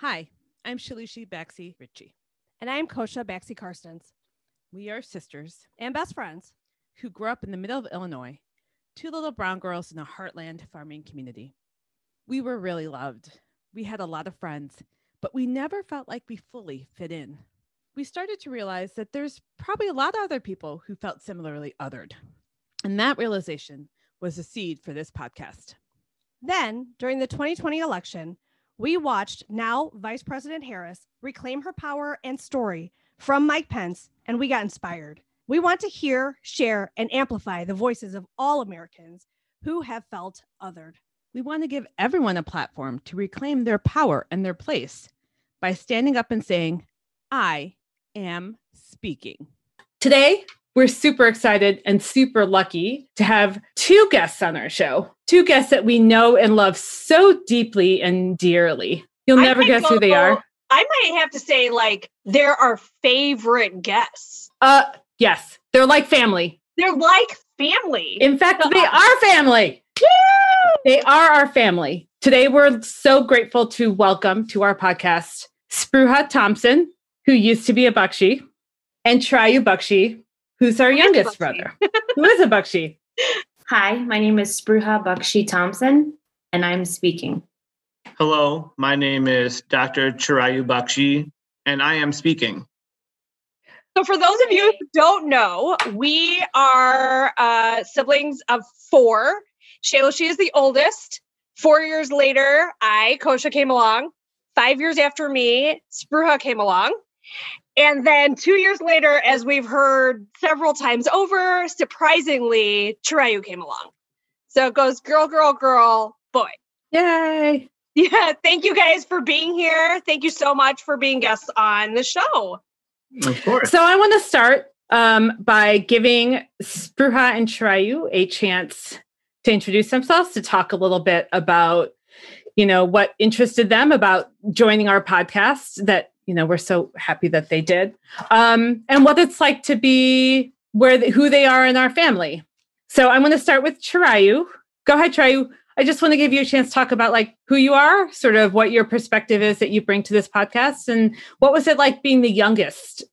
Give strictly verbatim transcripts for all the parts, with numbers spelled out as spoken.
Hi, I'm Shailushi Bakshi-Ritchie. And I'm Kosha Bakshi-Karstens. We are sisters and best friends who grew up in the middle of Illinois, two little brown girls in a heartland farming community. We were really loved. We had a lot of friends, but we never felt like we fully fit in. We started to realize that there's probably a lot of other people who felt similarly othered. And that realization was the seed for this podcast. Then, during the twenty twenty election, we watched now Vice President Harris reclaim her power and story from Mike Pence, and we got inspired. We want to hear, share, and amplify the voices of all Americans who have felt othered. We want to give everyone a platform to reclaim their power and their place by standing up and saying, I am speaking. Today, we're super excited and super lucky to have two guests on our show, two guests that we know and love so deeply and dearly. You'll never guess who they are. I might have to say, like, they're our favorite guests. Uh, yes, they're like family. They're like family. In fact, they are family. Woo! They are our family. Today, we're so grateful to welcome to our podcast Spruha Thompson, who used to be a Bakshi, and Chirayu Bakshi, who's our youngest brother, who is a Bakshi. Hi, my name is Spruha Bakshi-Thompson, and I'm speaking. Hello, my name is Doctor Chirayu Bakshi, and I am speaking. So for those of you who don't know, we are uh, siblings of four. Shailushi is the oldest. Four years later, I, Kosha, came along. Five years after me, Spruha came along. And then two years later, as we've heard several times over, surprisingly, Chirayu came along. So it goes girl, girl, girl, boy. Yay. Yeah. Thank you guys for being here. Thank you so much for being guests on the show. Of course. So I want to start um, by giving Spruha and Chirayu a chance to introduce themselves, to talk a little bit about, you know, what interested them about joining our podcast that, you know, we're so happy that they did, um, and what it's like to be where the, who they are in our family. So I'm going to start with Chirayu. Go ahead, Chirayu. I just want to give you a chance to talk about, like, who you are, sort of what your perspective is that you bring to this podcast, and what was it like being the youngest?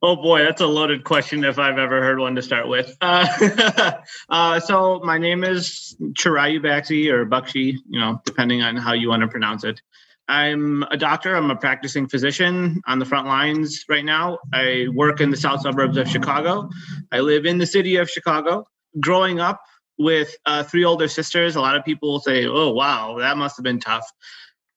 Oh boy, that's a loaded question if I've ever heard one to start with. Uh, uh, so my name is Chirayu Bakshi or Bakshi, you know, depending on how you want to pronounce it. I'm a doctor. I'm a practicing physician on the front lines right now. I work in the south suburbs of Chicago. I live in the city of Chicago. Growing up with uh, three older sisters, a lot of people say, oh, wow, that must have been tough.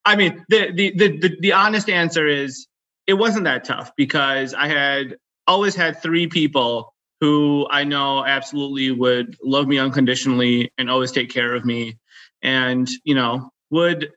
I mean, the the the the, the honest answer is it wasn't that tough because I had always had three people who I know absolutely would love me unconditionally and always take care of me and, you know, would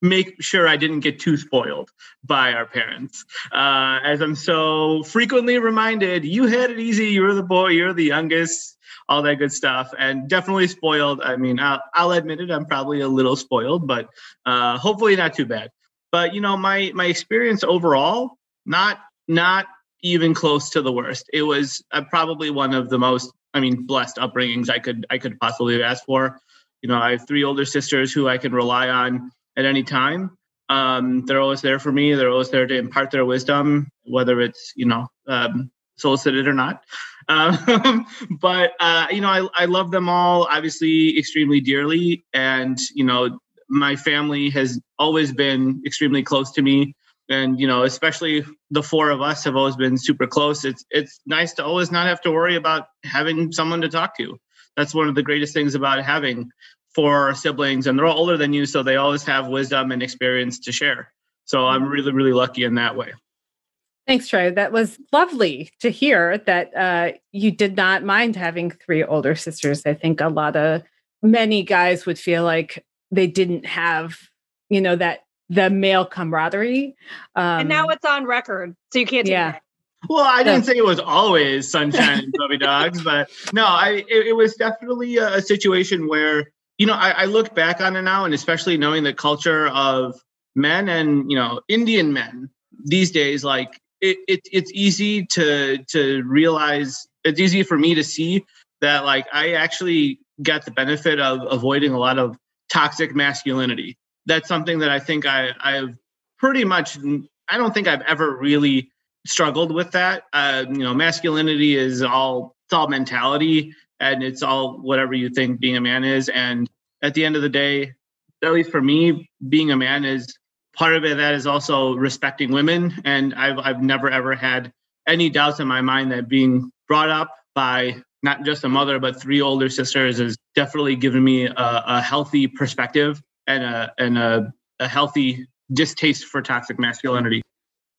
make sure I didn't get too spoiled by our parents. Uh, as I'm so frequently reminded, you had it easy, you're the boy, you're the youngest, all that good stuff. And definitely spoiled. I mean, I'll, I'll admit it, I'm probably a little spoiled, but uh, hopefully not too bad. But, you know, my my experience overall, not not even close to the worst. It was uh, probably one of the most, I mean, blessed upbringings I could I could possibly have asked for. You know, I have three older sisters who I can rely on at any time. Um, they're always there for me. They're always there to impart their wisdom, whether it's, you know, um, solicited or not. Um, but, uh, you know, I, I love them all, obviously, extremely dearly. And, you know, my family has always been extremely close to me. And, you know, especially the four of us have always been super close. It's, it's nice to always not have to worry about having someone to talk to. That's one of the greatest things about having for siblings, and they're all older than you, so they always have wisdom and experience to share. So I'm really, really lucky in that way. Thanks, Troy. That was lovely to hear that uh, you did not mind having three older sisters. I think a lot of many guys would feel like they didn't have, you know, that the male camaraderie. Um, and now it's on record, so you can't do yeah. that. Well, I didn't say it was always sunshine and puppy dogs, but no, I it, it was definitely a situation where, you know, I, I look back on it now, and especially knowing the culture of men and, you know, Indian men these days, like it, it it's easy to to realize, it's easy for me to see that, like, I actually got the benefit of avoiding a lot of toxic masculinity. That's something that I think I, I've pretty much, I don't think I've ever really struggled with that. Uh, you know, masculinity is all, it's all mentality, and it's all whatever you think being a man is. And at the end of the day, at least for me, being a man is part of it. That is also respecting women. And I've, I've never, ever had any doubts in my mind that being brought up by not just a mother, but three older sisters has definitely given me a, a healthy perspective and a, and a, a healthy distaste for toxic masculinity.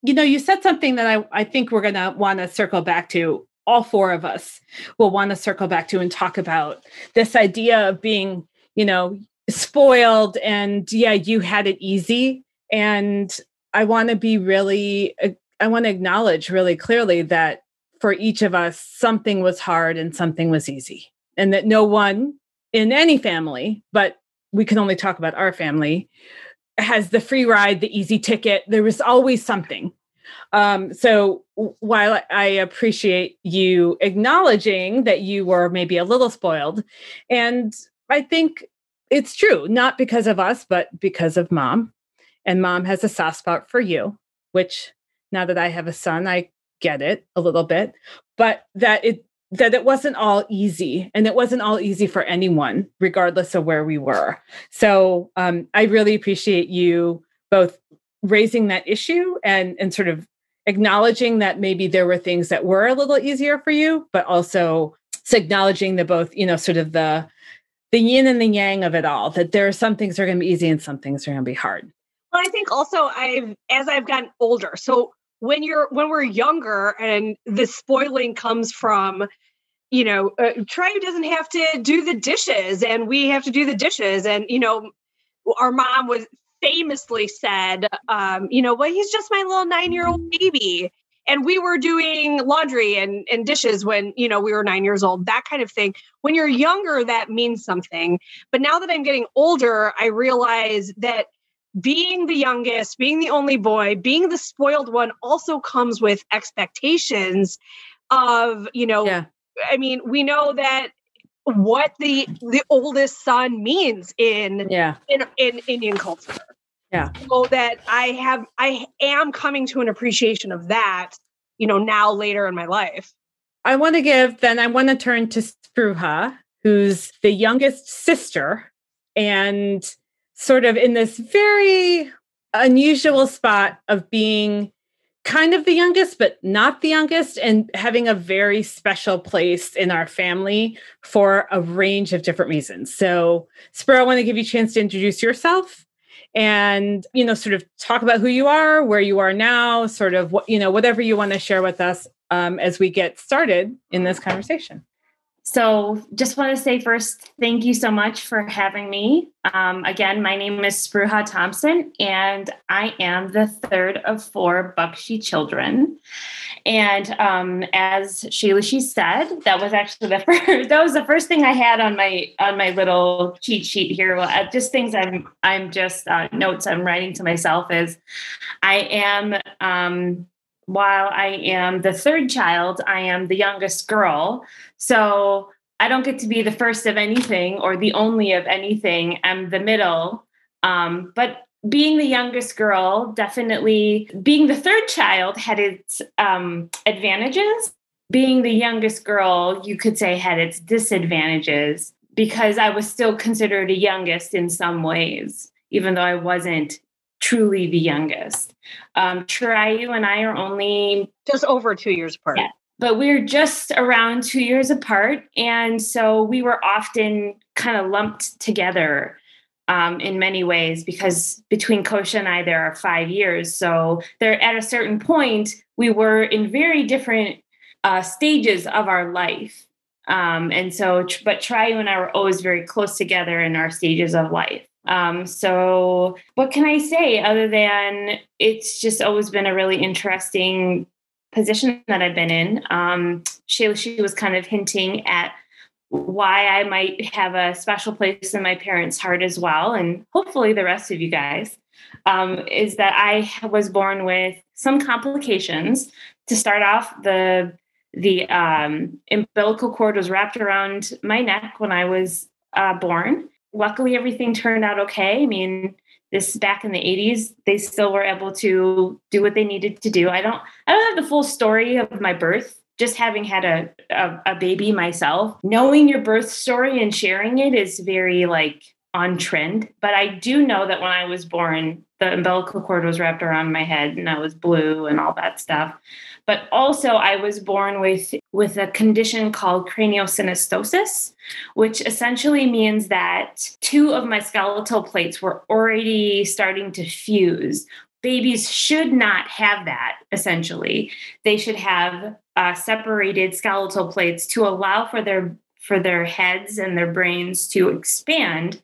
You know, you said something that I, I think we're going to want to circle back to. All four of us will want to circle back to and talk about this idea of being, you know, spoiled and yeah, you had it easy. And I want to be really, I want to acknowledge really clearly that for each of us, something was hard and something was easy, and that no one in any family, but we can only talk about our family, has the free ride, the easy ticket. There was always something. Um, so while I appreciate you acknowledging that you were maybe a little spoiled, and I think it's true, not because of us, but because of mom. And mom has a soft spot for you, which now that I have a son, I get it a little bit, but that it, that it wasn't all easy, and it wasn't all easy for anyone, regardless of where we were. So um, I really appreciate you both raising that issue and, and sort of acknowledging that maybe there were things that were a little easier for you, but also acknowledging the both, you know, sort of the, the yin and the yang of it all, that there are some things that are going to be easy and some things are going to be hard. Well, I think also I've, as I've gotten older, so when you're, when we're younger and the spoiling comes from, you know, uh, Chirayu doesn't have to do the dishes and we have to do the dishes. And, you know, our mom was famously said, um, you know, well, he's just my little nine-year-old baby. And we were doing laundry and, and dishes when, you know, we were nine years old, that kind of thing. When you're younger, that means something. But now that I'm getting older, I realize that being the youngest, being the only boy, being the spoiled one also comes with expectations of, you know, yeah. I mean, we know that what the the oldest son means in, yeah. in, in Indian culture. Yeah. So that I have, I am coming to an appreciation of that, you know, now later in my life. I want to give, then I want to turn to Spruha, who's the youngest sister and sort of in this very unusual spot of being kind of the youngest, but not the youngest, and having a very special place in our family for a range of different reasons. So Spruha, I want to give you a chance to introduce yourself and, you know, sort of talk about who you are, where you are now, sort of what, you know, whatever you want to share with us um, as we get started in this conversation. So just want to say first, thank you so much for having me. Um, again, my name is Spruha Thompson, and I am the third of four Bakshi children. And um, as Shailushi said, that was actually the first, that was the first thing I had on my on my little cheat sheet here. Well, just things I'm I'm just uh, notes I'm writing to myself is I am. Um, While I am the third child, I am the youngest girl. So I don't get to be the first of anything or the only of anything. I'm the middle. Um, but being the youngest girl, definitely being the third child had its um, advantages. Being the youngest girl, you could say, had its disadvantages because I was still considered a youngest in some ways, even though I wasn't truly the youngest. Um, Chirayu and I are only just over two years apart, yeah, but we're just around two years apart. And so we were often kind of lumped together um, in many ways, because between Kosha and I, there are five years. So there at a certain point, we were in very different uh, stages of our life. Um, and so, but Chirayu and I were always very close together in our stages of life. Um, so what can I say other than it's just always been a really interesting position that I've been in. Um, she, she was kind of hinting at why I might have a special place in my parents' heart as well. And hopefully the rest of you guys, um, is that I was born with some complications. To start off, the, the, um, umbilical cord was wrapped around my neck when I was, uh, born. Luckily, everything turned out okay. I mean, this back in the eighties, they still were able to do what they needed to do. I don't, I don't have the full story of my birth, just having had a, a, a baby myself. Knowing your birth story and sharing it is very like on trend. But I do know that when I was born, the umbilical cord was wrapped around my head and I was blue and all that stuff. But also I was born with, with a condition called craniosynostosis, which essentially means that two of my skeletal plates were already starting to fuse. Babies should not have that, essentially. They should have uh, separated skeletal plates to allow for their for their heads and their brains to expand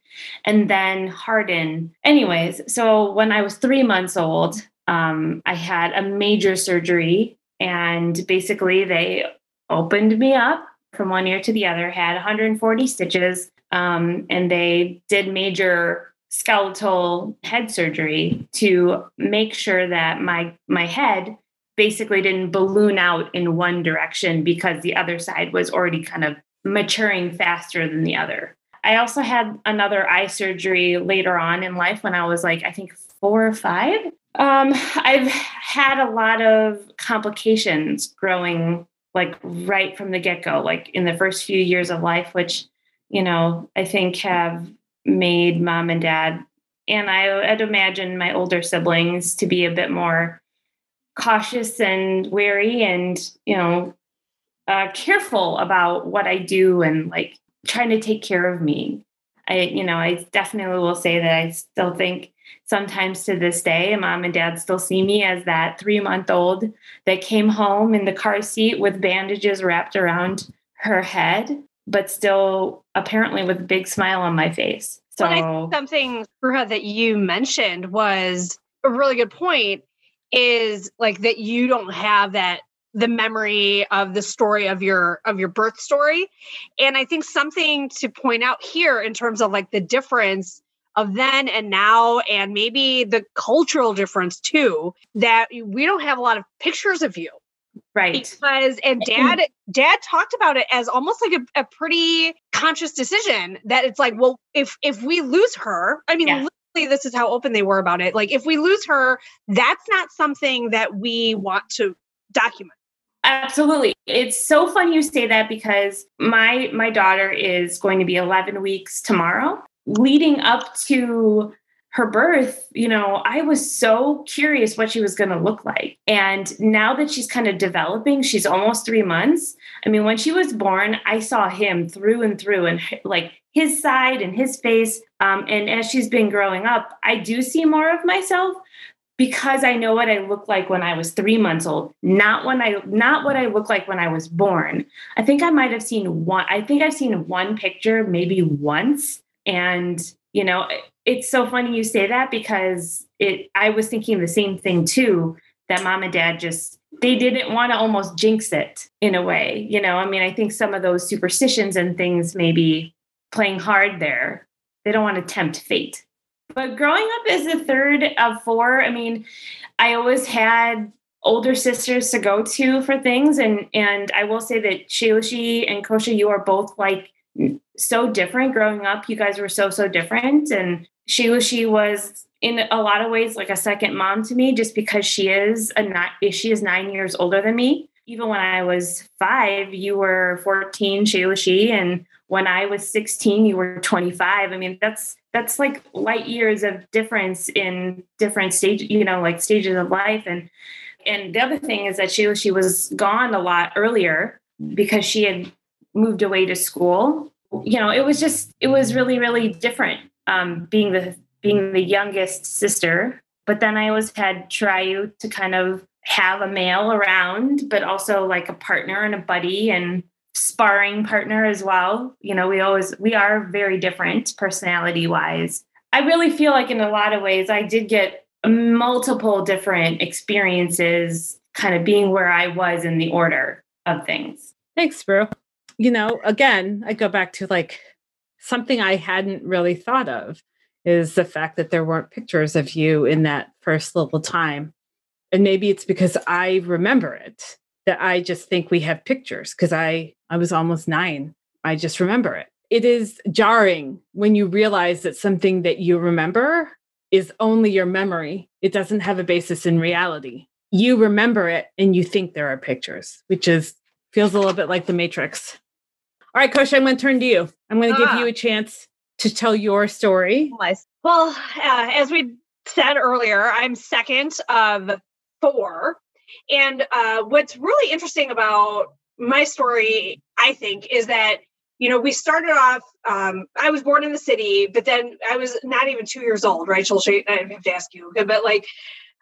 and then harden. Anyways, so when I was three months old, um, I had a major surgery, and basically they opened me up from one ear to the other, had one hundred forty stitches, um, and they did major skeletal head surgery to make sure that my, my head basically didn't balloon out in one direction because the other side was already kind of maturing faster than the other. I also had another eye surgery later on in life when I was like, I think four or five. Um, I've had a lot of complications growing like right from the get-go, like in the first few years of life, which, you know, I think have made mom and dad, and I, I'd imagine my older siblings, to be a bit more cautious and wary and, you know, Uh, careful about what I do and like trying to take care of me. I, you know, I definitely will say that I still think sometimes to this day, mom and dad still see me as that three month old that came home in the car seat with bandages wrapped around her head, but still apparently with a big smile on my face. So well, I think something, Spruha, that you mentioned was a really good point, is like that you don't have that the memory of the story of your, of your birth story. And I think something to point out here in terms of like the difference of then and now, and maybe the cultural difference too, that we don't have a lot of pictures of you. Right. Because, and dad, dad talked about it as almost like a, a pretty conscious decision that it's like, well, if, if we lose her, I mean, yeah. This is how open they were about it. Like if we lose her, that's not something that we want to document. Absolutely. It's so funny you say that because my my daughter is going to be eleven weeks tomorrow. Leading up to her birth, you know, I was so curious what she was going to look like. And now that she's kind of developing, she's almost three months. I mean, when she was born, I saw him through and through and like his side and his face. Um, and as she's been growing up, I do see more of myself, because I know what I looked like when I was three months old, not when I, not what I looked like when I was born. I think I might've seen one, I think I've seen one picture maybe once. And, you know, it's so funny you say that because it, I was thinking the same thing too, that mom and dad just, they didn't want to almost jinx it in a way, you know? I mean, I think some of those superstitions and things maybe playing hard there, they don't want to tempt fate. But growing up as the third of four, I mean, I always had older sisters to go to for things. And and I will say that Shailushi and Kosha, you are both like so different growing up. You guys were so, so different. And Shailushi was in a lot of ways like a second mom to me, just because she is a ni- she is nine years older than me. Even when I was five, you were fourteen, Shailushi, and when I was sixteen, you were twenty-five. I mean, that's that's like light years of difference in different stages, you know, like stages of life. And and the other thing is that she she was gone a lot earlier because she had moved away to school. You know, it was just it was really, really different um, being the being the youngest sister. But then I always had Chirayu to kind of have a male around, but also like a partner and a buddy and sparring partner as well. You know, we always, we are very different personality wise. I really feel like in a lot of ways, I did get multiple different experiences kind of being where I was in the order of things. Thanks, Spru. You know, again, I go back to like something I hadn't really thought of is the fact that there weren't pictures of you in that first little time. And maybe it's because I remember it, that I just think we have pictures because I, I was almost nine. I just remember it. It is jarring when you realize that something that you remember is only your memory. It doesn't have a basis in reality. You remember it and you think there are pictures, which is feels a little bit like the Matrix. All right, Kosha, I'm going to turn to you. I'm going to ah. give you a chance to tell your story. Well, uh, as we said earlier, I'm second of four. And uh, what's really interesting about my story, I think, is that, you know, we started off, um, I was born in the city, but then I was not even two years old, right? I have to ask you, but like,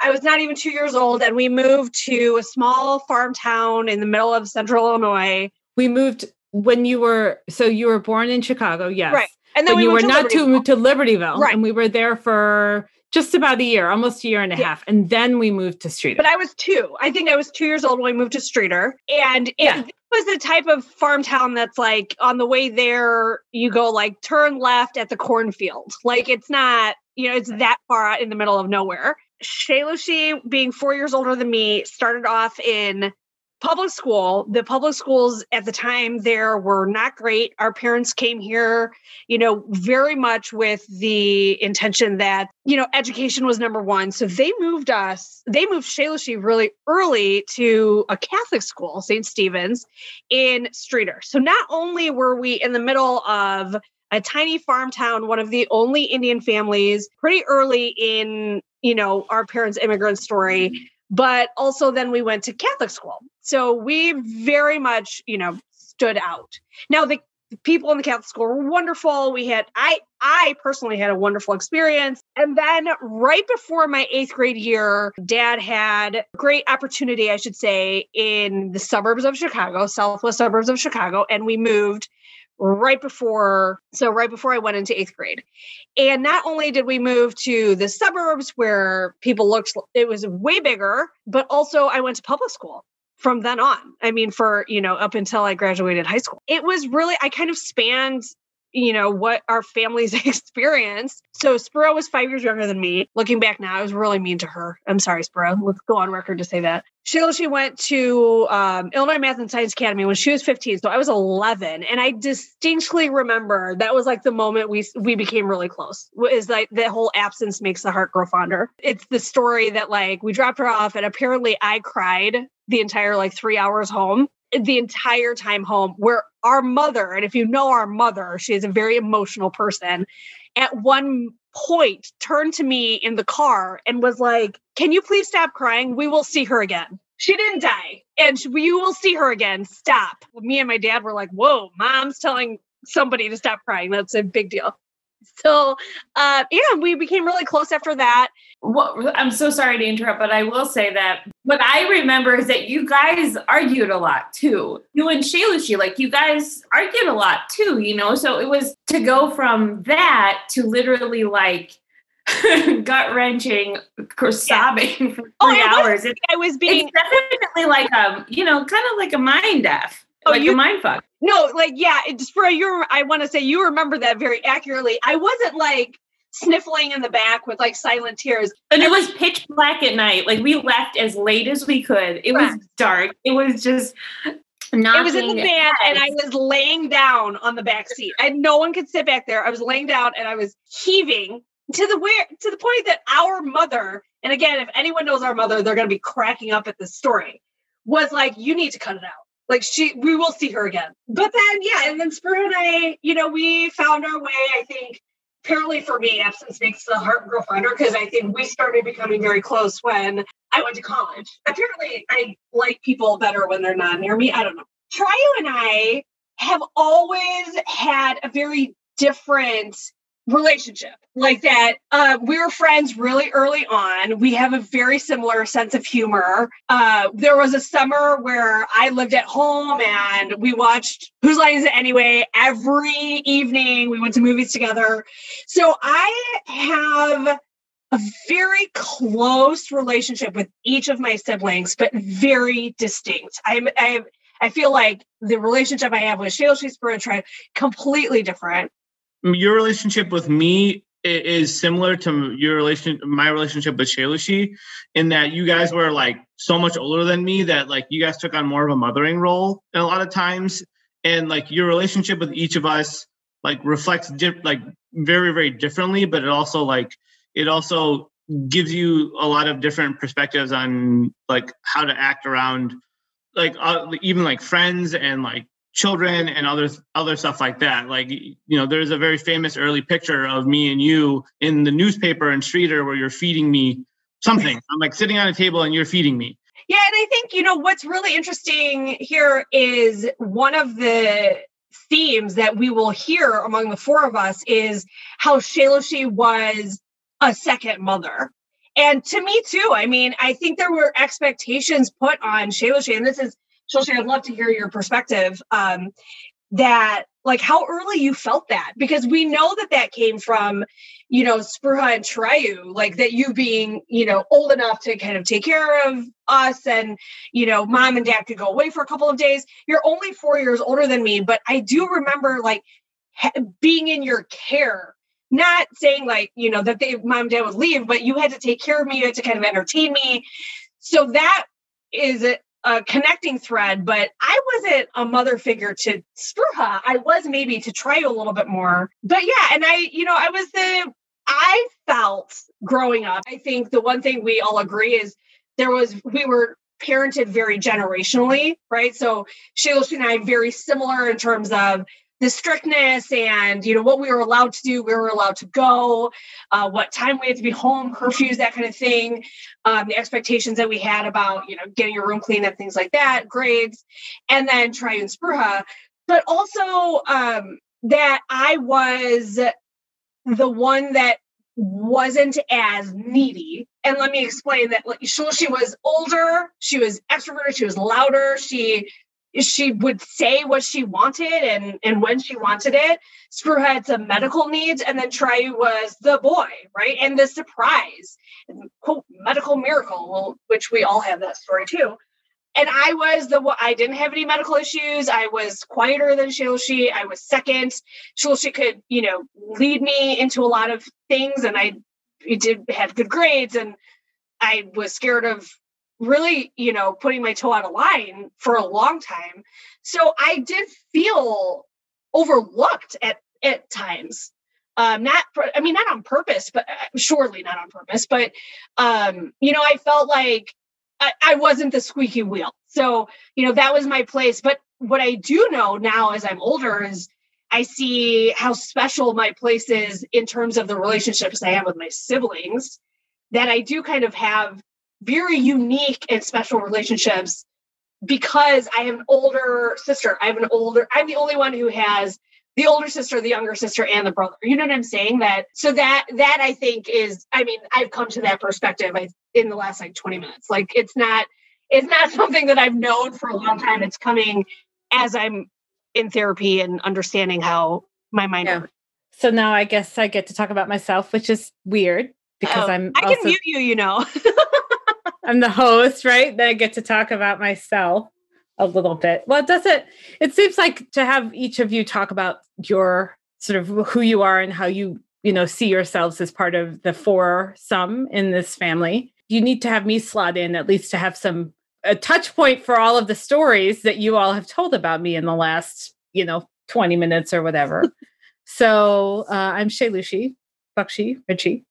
I was not even two years old and we moved to a small farm town in the middle of central Illinois. We moved when you were, so you were born in Chicago, yes. Right. And then we you were not to move to Libertyville. Right. And we were there for just about a year, almost a year and a yeah. half. And then we moved to Streator. But I was two. I think I was two years old when we moved to Streator. And it yeah. was the type of farm town that's like on the way there, you go like turn left at the cornfield. Like it's not, you know, it's that far out in the middle of nowhere. Shailushi, being four years older than me, started off in public school. The public schools at the time there were not great. Our parents came here, you know, very much with the intention that, you know, education was number one. So they moved us, they moved Shailushi really early to a Catholic school, Saint Stephen's in Streator. So not only were we in the middle of a tiny farm town, one of the only Indian families, pretty early in, you know, our parents' immigrant story, but also then we went to Catholic school. So we very much, you know, stood out. Now, the people in the Catholic school were wonderful. We had, I, I personally had a wonderful experience. And then right before my eighth grade year, Dad had a great opportunity, I should say, in the suburbs of Chicago, southwest suburbs of Chicago. And we moved right before, so right before I went into eighth grade. And not only did we move to the suburbs where people looked, it was way bigger, but also I went to public school from then on. I mean, for, you know, up until I graduated high school. It was really, I kind of spanned, you know, what our families experienced. So Spruha was five years younger than me. Looking back now, I was really mean to her. I'm sorry, Spruha. Let's go on record to say that. She, she went to um, Illinois Math and Science Academy when she was fifteen. So I was eleven. And I distinctly remember that was like the moment we we became really close. Is like the whole absence makes the heart grow fonder. It's the story that like we dropped her off and apparently I cried the entire like three hours home. The entire time home, where our mother, and if you know our mother, she is a very emotional person, at one point turned to me in the car and was like, "Can you please stop crying? We will see her again. She didn't die. And you will see her again. Stop." Me and my dad were like, "Whoa, Mom's telling somebody to stop crying. That's a big deal." So, uh, yeah, we became really close after that. Well, I'm so sorry to interrupt, but I will say that what I remember is that you guys argued a lot too. You and Shailushi, like you guys argued a lot too, you know? So it was to go from that to literally like gut wrenching, sobbing yeah. for three oh, hours. It, I was being it's definitely like, um, you know, kind of like a mind F. Oh, like you, a mind fuck. No, like, yeah, it's for your, I want to say you remember that very accurately. I wasn't like sniffling in the back with like silent tears. And it was pitch black at night. Like we left as late as we could. It right. was dark. It was just not. It was in the van and I was laying down on the back seat. And no one could sit back there. I was laying down and I was heaving to the where to the point that our mother, and again, if anyone knows our mother, they're going to be cracking up at this story, was like, "You need to cut it out. Like she, we will see her again." But then, yeah. And then Spruha and I, you know, we found our way, I think, apparently for me, absence makes the heart grow fonder. Cause I think we started becoming very close when I went to college. Apparently I like people better when they're not near me. I don't know. Chirayu and I have always had a very different relationship like that. Uh, we were friends really early on. We have a very similar sense of humor. Uh, there was a summer where I lived at home and we watched Whose Line Is It Anyway every evening. We went to movies together. So I have a very close relationship with each of my siblings, but very distinct. I'm, I'm, I feel like the relationship I have with Shailushi, Spruha, Chirayu, completely different. Your relationship with me is similar to your relation, my relationship with Shailushi, in that you guys were like so much older than me that like you guys took on more of a mothering role in a lot of times, and like your relationship with each of us like reflects di- like very very differently, but it also like it also gives you a lot of different perspectives on like how to act around like uh, even like friends and like children and other other stuff like that. Like, you know, there's a very famous early picture of me and you in the newspaper in Streator where you're feeding me something. I'm like sitting on a table and you're feeding me. Yeah, and I think, you know, what's really interesting here is one of the themes that we will hear among the four of us is how Shailushi was a second mother. And to me too, I mean, I think there were expectations put on Shailushi, and this is, Shailushi, I'd love to hear your perspective, um, that like how early you felt that, because we know that that came from, you know, Spruha and Chirayu, like that you being, you know, old enough to kind of take care of us and, you know, mom and dad could go away for a couple of days. You're only four years older than me, but I do remember like ha- being in your care, not saying like, you know, that they, mom and dad would leave, but you had to take care of me. You had to kind of entertain me. So that is a, a connecting thread, but I wasn't a mother figure to Spruha. I was maybe to Chirayu a little bit more, but yeah. And I, you know, I was the, I felt growing up, I think the one thing we all agree is there was, we were parented very generationally, right? So Shailushi and I are very similar in terms of the strictness and, you know, what we were allowed to do, where we were allowed to go, uh, what time we had to be home, curfews, that kind of thing. Um, the expectations that we had about, you know, getting your room clean and things like that, grades, and then Chirayu and Spruha. But also um, that I was the one that wasn't as needy. And let me explain that. Like, she was older. She was extroverted. She was louder. She she would say what she wanted and, and when she wanted it. Spruha had some medical needs, and then Chirayu was the boy, right? And the surprise, quote, medical miracle, which we all have that story too. And I was the one, I didn't have any medical issues. I was quieter than Shailushi. I was second. Shailushi could, you know, lead me into a lot of things, and I did have good grades, and I was scared of really, you know, putting my toe out of line for a long time. So I did feel overlooked at, at times. Um, not, I mean, not on purpose, but uh, surely not on purpose, but, um, you know, I felt like I, I wasn't the squeaky wheel. So, you know, that was my place. But what I do know now as I'm older is I see how special my place is in terms of the relationships I have with my siblings, that I do kind of have very unique and special relationships because I have an older sister. I have an older, I'm the only one who has the older sister, the younger sister, and the brother. You know what I'm saying? That, so that, that I think is, I mean, I've come to that perspective I, in the last like twenty minutes. Like it's not, it's not something that I've known for a long time. It's coming as I'm in therapy and understanding how my mind yeah. works. So now I guess I get to talk about myself, which is weird because oh, I'm, I also- can mute you, you know. I'm the host, right? Then I get to talk about myself a little bit. Well, it doesn't, it seems like to have each of you talk about your sort of who you are and how you, you know, see yourselves as part of the foursome in this family. You need to have me slot in at least to have some, a touch point for all of the stories that you all have told about me in the last, you know, twenty minutes or whatever. So uh, I'm Shailushi Bakshi-Ritchie.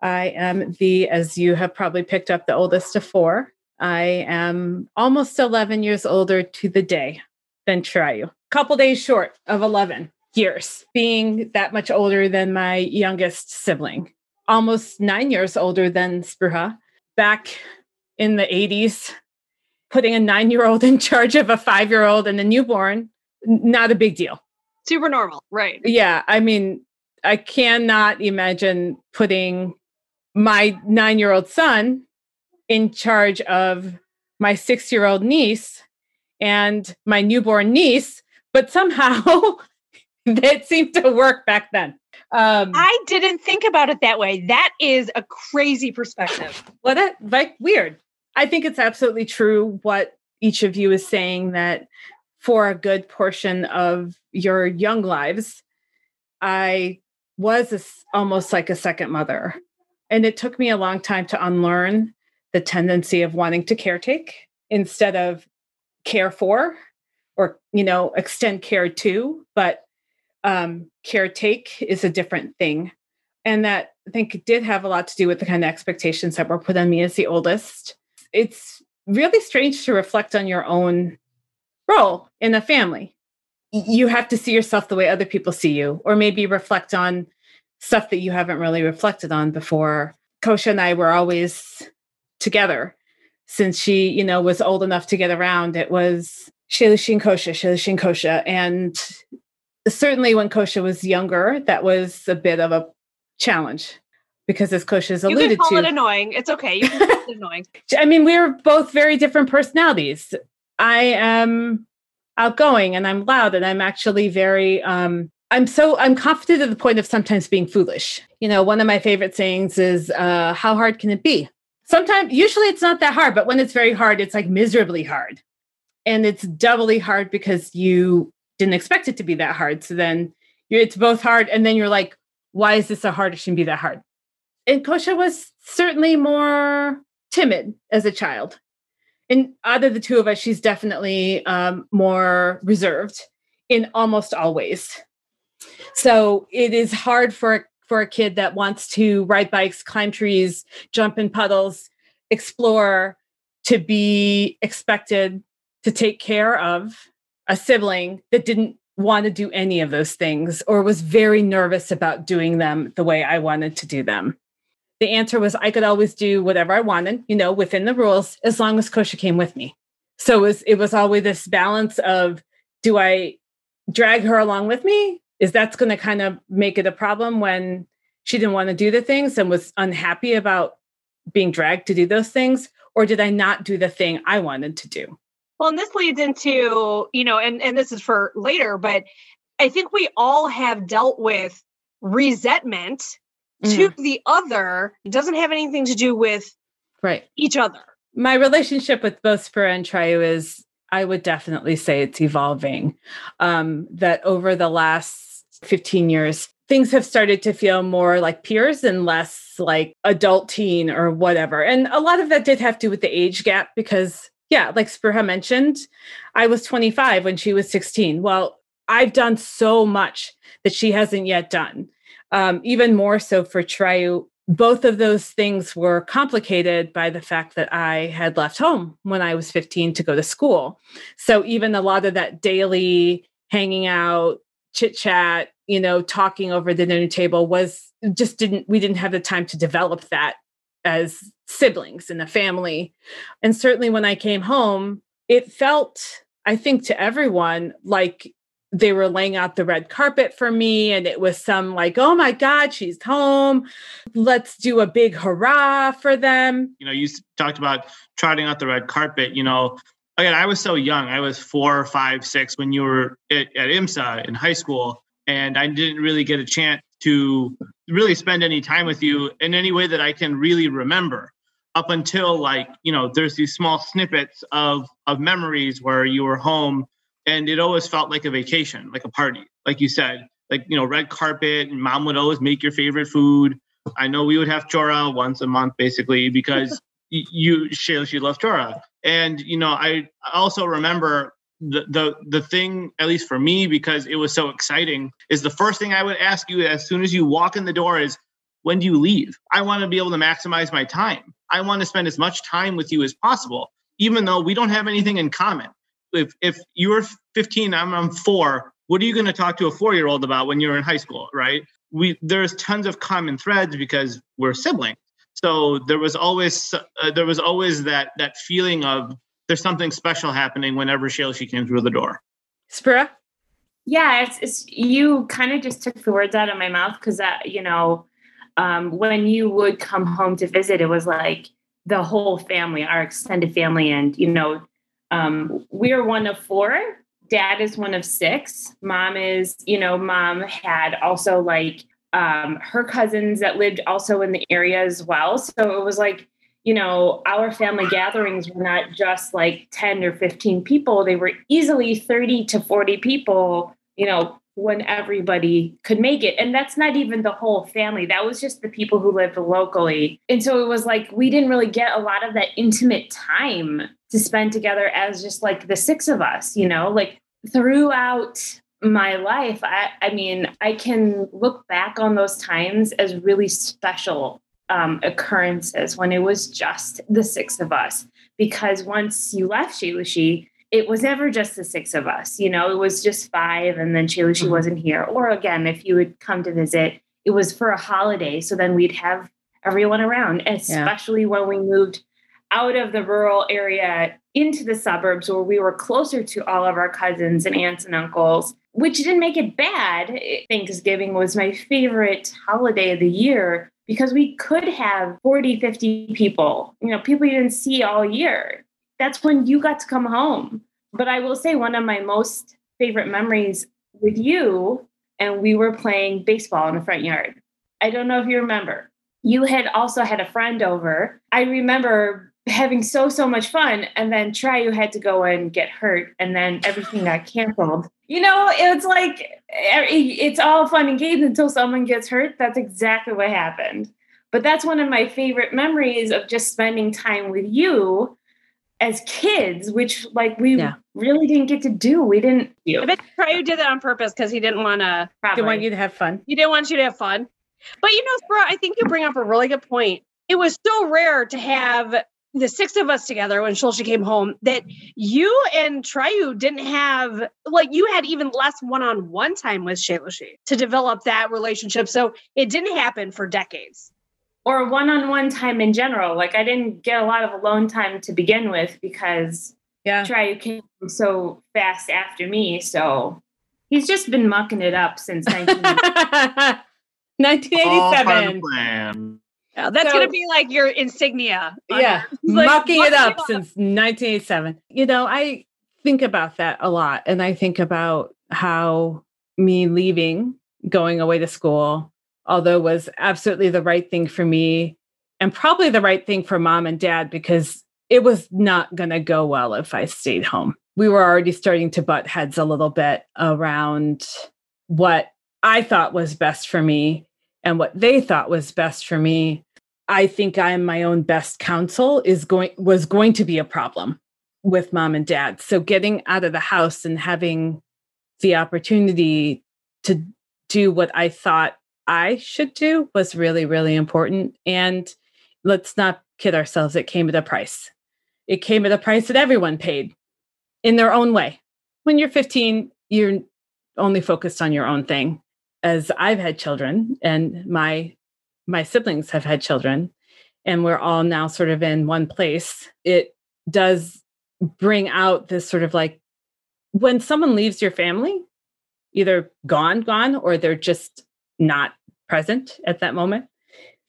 I am the, as you have probably picked up, the oldest of four. I am almost eleven years older to the day than Chirayu. A couple days short of eleven years, being that much older than my youngest sibling. Almost nine years older than Spruha. Back in the eighties, putting a nine-year-old in charge of a five-year-old and a newborn, not a big deal. Super normal, right? Yeah, I mean, I cannot imagine putting my nine-year-old son in charge of my six-year-old niece and my newborn niece, but somehow that seemed to work back then. Um, I didn't think about it that way. That is a crazy perspective. Well, that like weird. I think it's absolutely true what each of you is saying, that for a good portion of your young lives, I was a, almost like a second mother. And it took me a long time to unlearn the tendency of wanting to caretake instead of care for, or, you know, extend care to, but um, caretake is a different thing. And that I think did have a lot to do with the kind of expectations that were put on me as the oldest. It's really strange to reflect on your own role in a family. You have to see yourself the way other people see you, or maybe reflect on stuff that you haven't really reflected on before. Kosha and I were always together since she, you know, was old enough to get around. It was Shailushi and Kosha, Shailushi and Kosha. And certainly when Kosha was younger, that was a bit of a challenge because, as Kosha's alluded to, you can call it annoying. It's okay. You can call it annoying. I mean, we were both very different personalities. I am outgoing and I'm loud and I'm actually very, um, I'm so, I'm confident at the point of sometimes being foolish. You know, one of my favorite sayings is, uh, how hard can it be? Sometimes, usually it's not that hard, but when it's very hard, it's like miserably hard. And it's doubly hard because you didn't expect it to be that hard. So then you're, it's both hard. And then you're like, why is this so hard? It shouldn't be that hard. And Kosha was certainly more timid as a child. And out of the two of us, she's definitely um, more reserved in almost all ways. So it is hard for, for a kid that wants to ride bikes, climb trees, jump in puddles, explore, to be expected to take care of a sibling that didn't want to do any of those things or was very nervous about doing them the way I wanted to do them. The answer was I could always do whatever I wanted, you know, within the rules, as long as Kosha came with me. So it was, it was always this balance of, do I drag her along with me? Is that's going to kind of make it a problem when she didn't want to do the things and was unhappy about being dragged to do those things? Or did I not do the thing I wanted to do? Well, and this leads into, you know, and, and this is for later, but I think we all have dealt with resentment mm-hmm. to the other. It doesn't have anything to do with right. each other. My relationship with both Spruha and Chirayu is, I would definitely say it's evolving, um, that over the last fifteen years, things have started to feel more like peers and less like adult teen or whatever. And a lot of that did have to do with the age gap because, yeah, like Spruha mentioned, I was twenty-five when she was sixteen. Well, I've done so much that she hasn't yet done. Um, even more so for Chirayu, both of those things were complicated by the fact that I had left home when I was fifteen to go to school. So even a lot of that daily hanging out, chit chat, you know, talking over the dinner table was just didn't, we didn't have the time to develop that as siblings in the family. And certainly when I came home, it felt, I think to everyone, like they were laying out the red carpet for me. And it was some like, oh my God, she's home. Let's do a big hurrah for them. You know, you talked about trotting out the red carpet, you know, again, I was so young. I was four, five, six when you were at, at IMSA in high school. And I didn't really get a chance to really spend any time with you in any way that I can really remember up until, like, you know, there's these small snippets of, of memories where you were home. And it always felt like a vacation, like a party, like you said, like, you know, red carpet, and mom would always make your favorite food. I know we would have chora once a month, basically, because you, she, she loved chora. And, you know, I also remember the, the the thing, at least for me, because it was so exciting, is the first thing I would ask you as soon as you walk in the door is, when do you leave? I want to be able to maximize my time. I want to spend as much time with you as possible, even though we don't have anything in common. If if you're fifteen, I'm, I'm four, what are you going to talk to a four-year-old about when you're in high school, right? We There's tons of common threads because we're siblings. So there was always uh, there was always that that feeling of there's something special happening whenever Shailushi came through the door. Spruha? Yeah, it's, it's you kind of just took the words out of my mouth because, you know, um, when you would come home to visit, it was like the whole family, our extended family. And, you know, Um, we're one of four. Dad is one of six. Mom is, you know, mom had also like um, her cousins that lived also in the area as well. So it was like, you know, our family gatherings were not just like ten or fifteen people. They were easily thirty to forty people, you know, when everybody could make it. And that's not even the whole family. That was just the people who lived locally. And so it was like, we didn't really get a lot of that intimate time to spend together as just like the six of us, you know, like throughout my life, I, I mean, I can look back on those times as really special um, occurrences when it was just the six of us, because once you left Shailushi, it was never just the six of us, you know, it was just five, and then Shailushi mm-hmm. wasn't here. Or again, if you would come to visit, it was for a holiday. So then we'd have everyone around, especially yeah. when we moved out of the rural area into the suburbs where we were closer to all of our cousins and aunts and uncles, which didn't make it bad. Thanksgiving was my favorite holiday of the year because we could have forty, fifty people, you know, people you didn't see all year. That's when you got to come home. But I will say one of my most favorite memories with you, and we were playing baseball in the front yard. I don't know if you remember. You had also had a friend over. I remember having so, so much fun. And then Chirayu had to go and get hurt. And then everything got canceled. You know, it's like, it's all fun and games until someone gets hurt. That's exactly what happened. But that's one of my favorite memories of just spending time with you as kids, which like we yeah. really didn't get to do. We didn't. I bet Chirayu did that on purpose because he didn't want to. Didn't want you to have fun. He didn't want you to have fun. But you know, Spruha, I think you bring up a really good point. It was so rare to have the six of us together when Shailushi came home that you and Chirayu didn't have, like you had even less one-on-one time with Shailushi to develop that relationship. So it didn't happen for decades. Or one-on-one time in general. Like I didn't get a lot of alone time to begin with because yeah. Chirayu came so fast after me. So he's just been mucking it up since nineteen- nineteen eighty-seven. Yeah, that's so, going to be like your insignia. Yeah, like, mucking it up, up since nineteen eighty-seven. You know, I think about that a lot. And I think about how me leaving, going away to school, although was absolutely the right thing for me and probably the right thing for mom and dad, because it was not going to go well if I stayed home. We were already starting to butt heads a little bit around what I thought was best for me and what they thought was best for me. I think I'm my own best counsel is going, was going to be a problem with mom and dad. So getting out of the house and having the opportunity to do what I thought I should do was really, really important. And let's not kid ourselves. It came at a price. It came at a price that everyone paid in their own way. When you're fifteen, you're only focused on your own thing. As I've had children and my my siblings have had children, and we're all now sort of in one place, it does bring out this sort of like when someone leaves your family, either gone, gone, or they're just not present at that moment,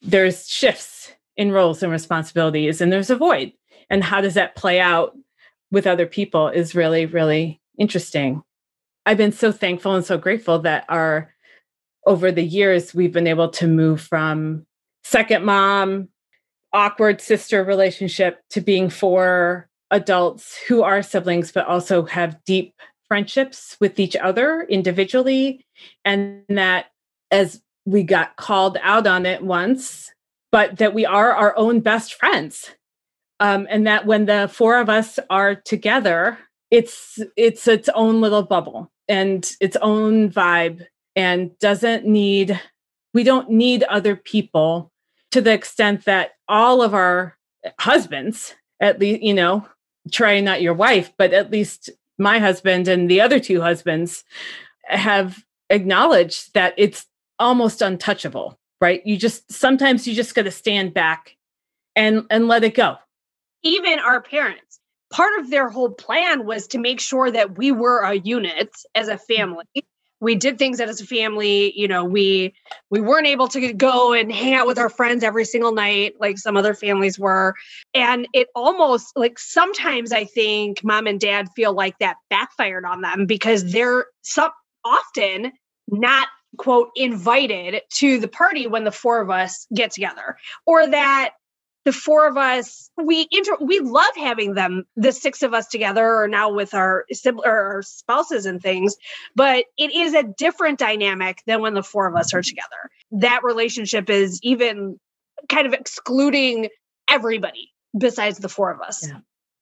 there's shifts in roles and responsibilities, and there's a void. And how does that play out with other people is really, really interesting. I've been so thankful and so grateful that our over the years, we've been able to move from second mom, awkward sister relationship to being four adults who are siblings, but also have deep friendships with each other individually. And that as we got called out on it once, but that we are our own best friends. Um, and that when the four of us are together, it's it's its own little bubble and its own vibe. And doesn't need, we don't need other people to the extent that all of our husbands, at least, you know, try not your wife, but at least my husband and the other two husbands have acknowledged that it's almost untouchable, right? You just, sometimes you just got to stand back and, and let it go. Even our parents. Part of their whole plan was to make sure that we were a unit as a family. We did things that as a family, you know, we we weren't able to go and hang out with our friends every single night like some other families were. And it almost like sometimes I think mom and dad feel like that backfired on them because they're so often not, quote, invited to the party when the four of us get together, or that the four of us, we inter- we love having them, the six of us together, or now with our sib- or our spouses and things, but it is a different dynamic than when the four of us are together. That relationship is even kind of excluding everybody besides the four of us. Yeah,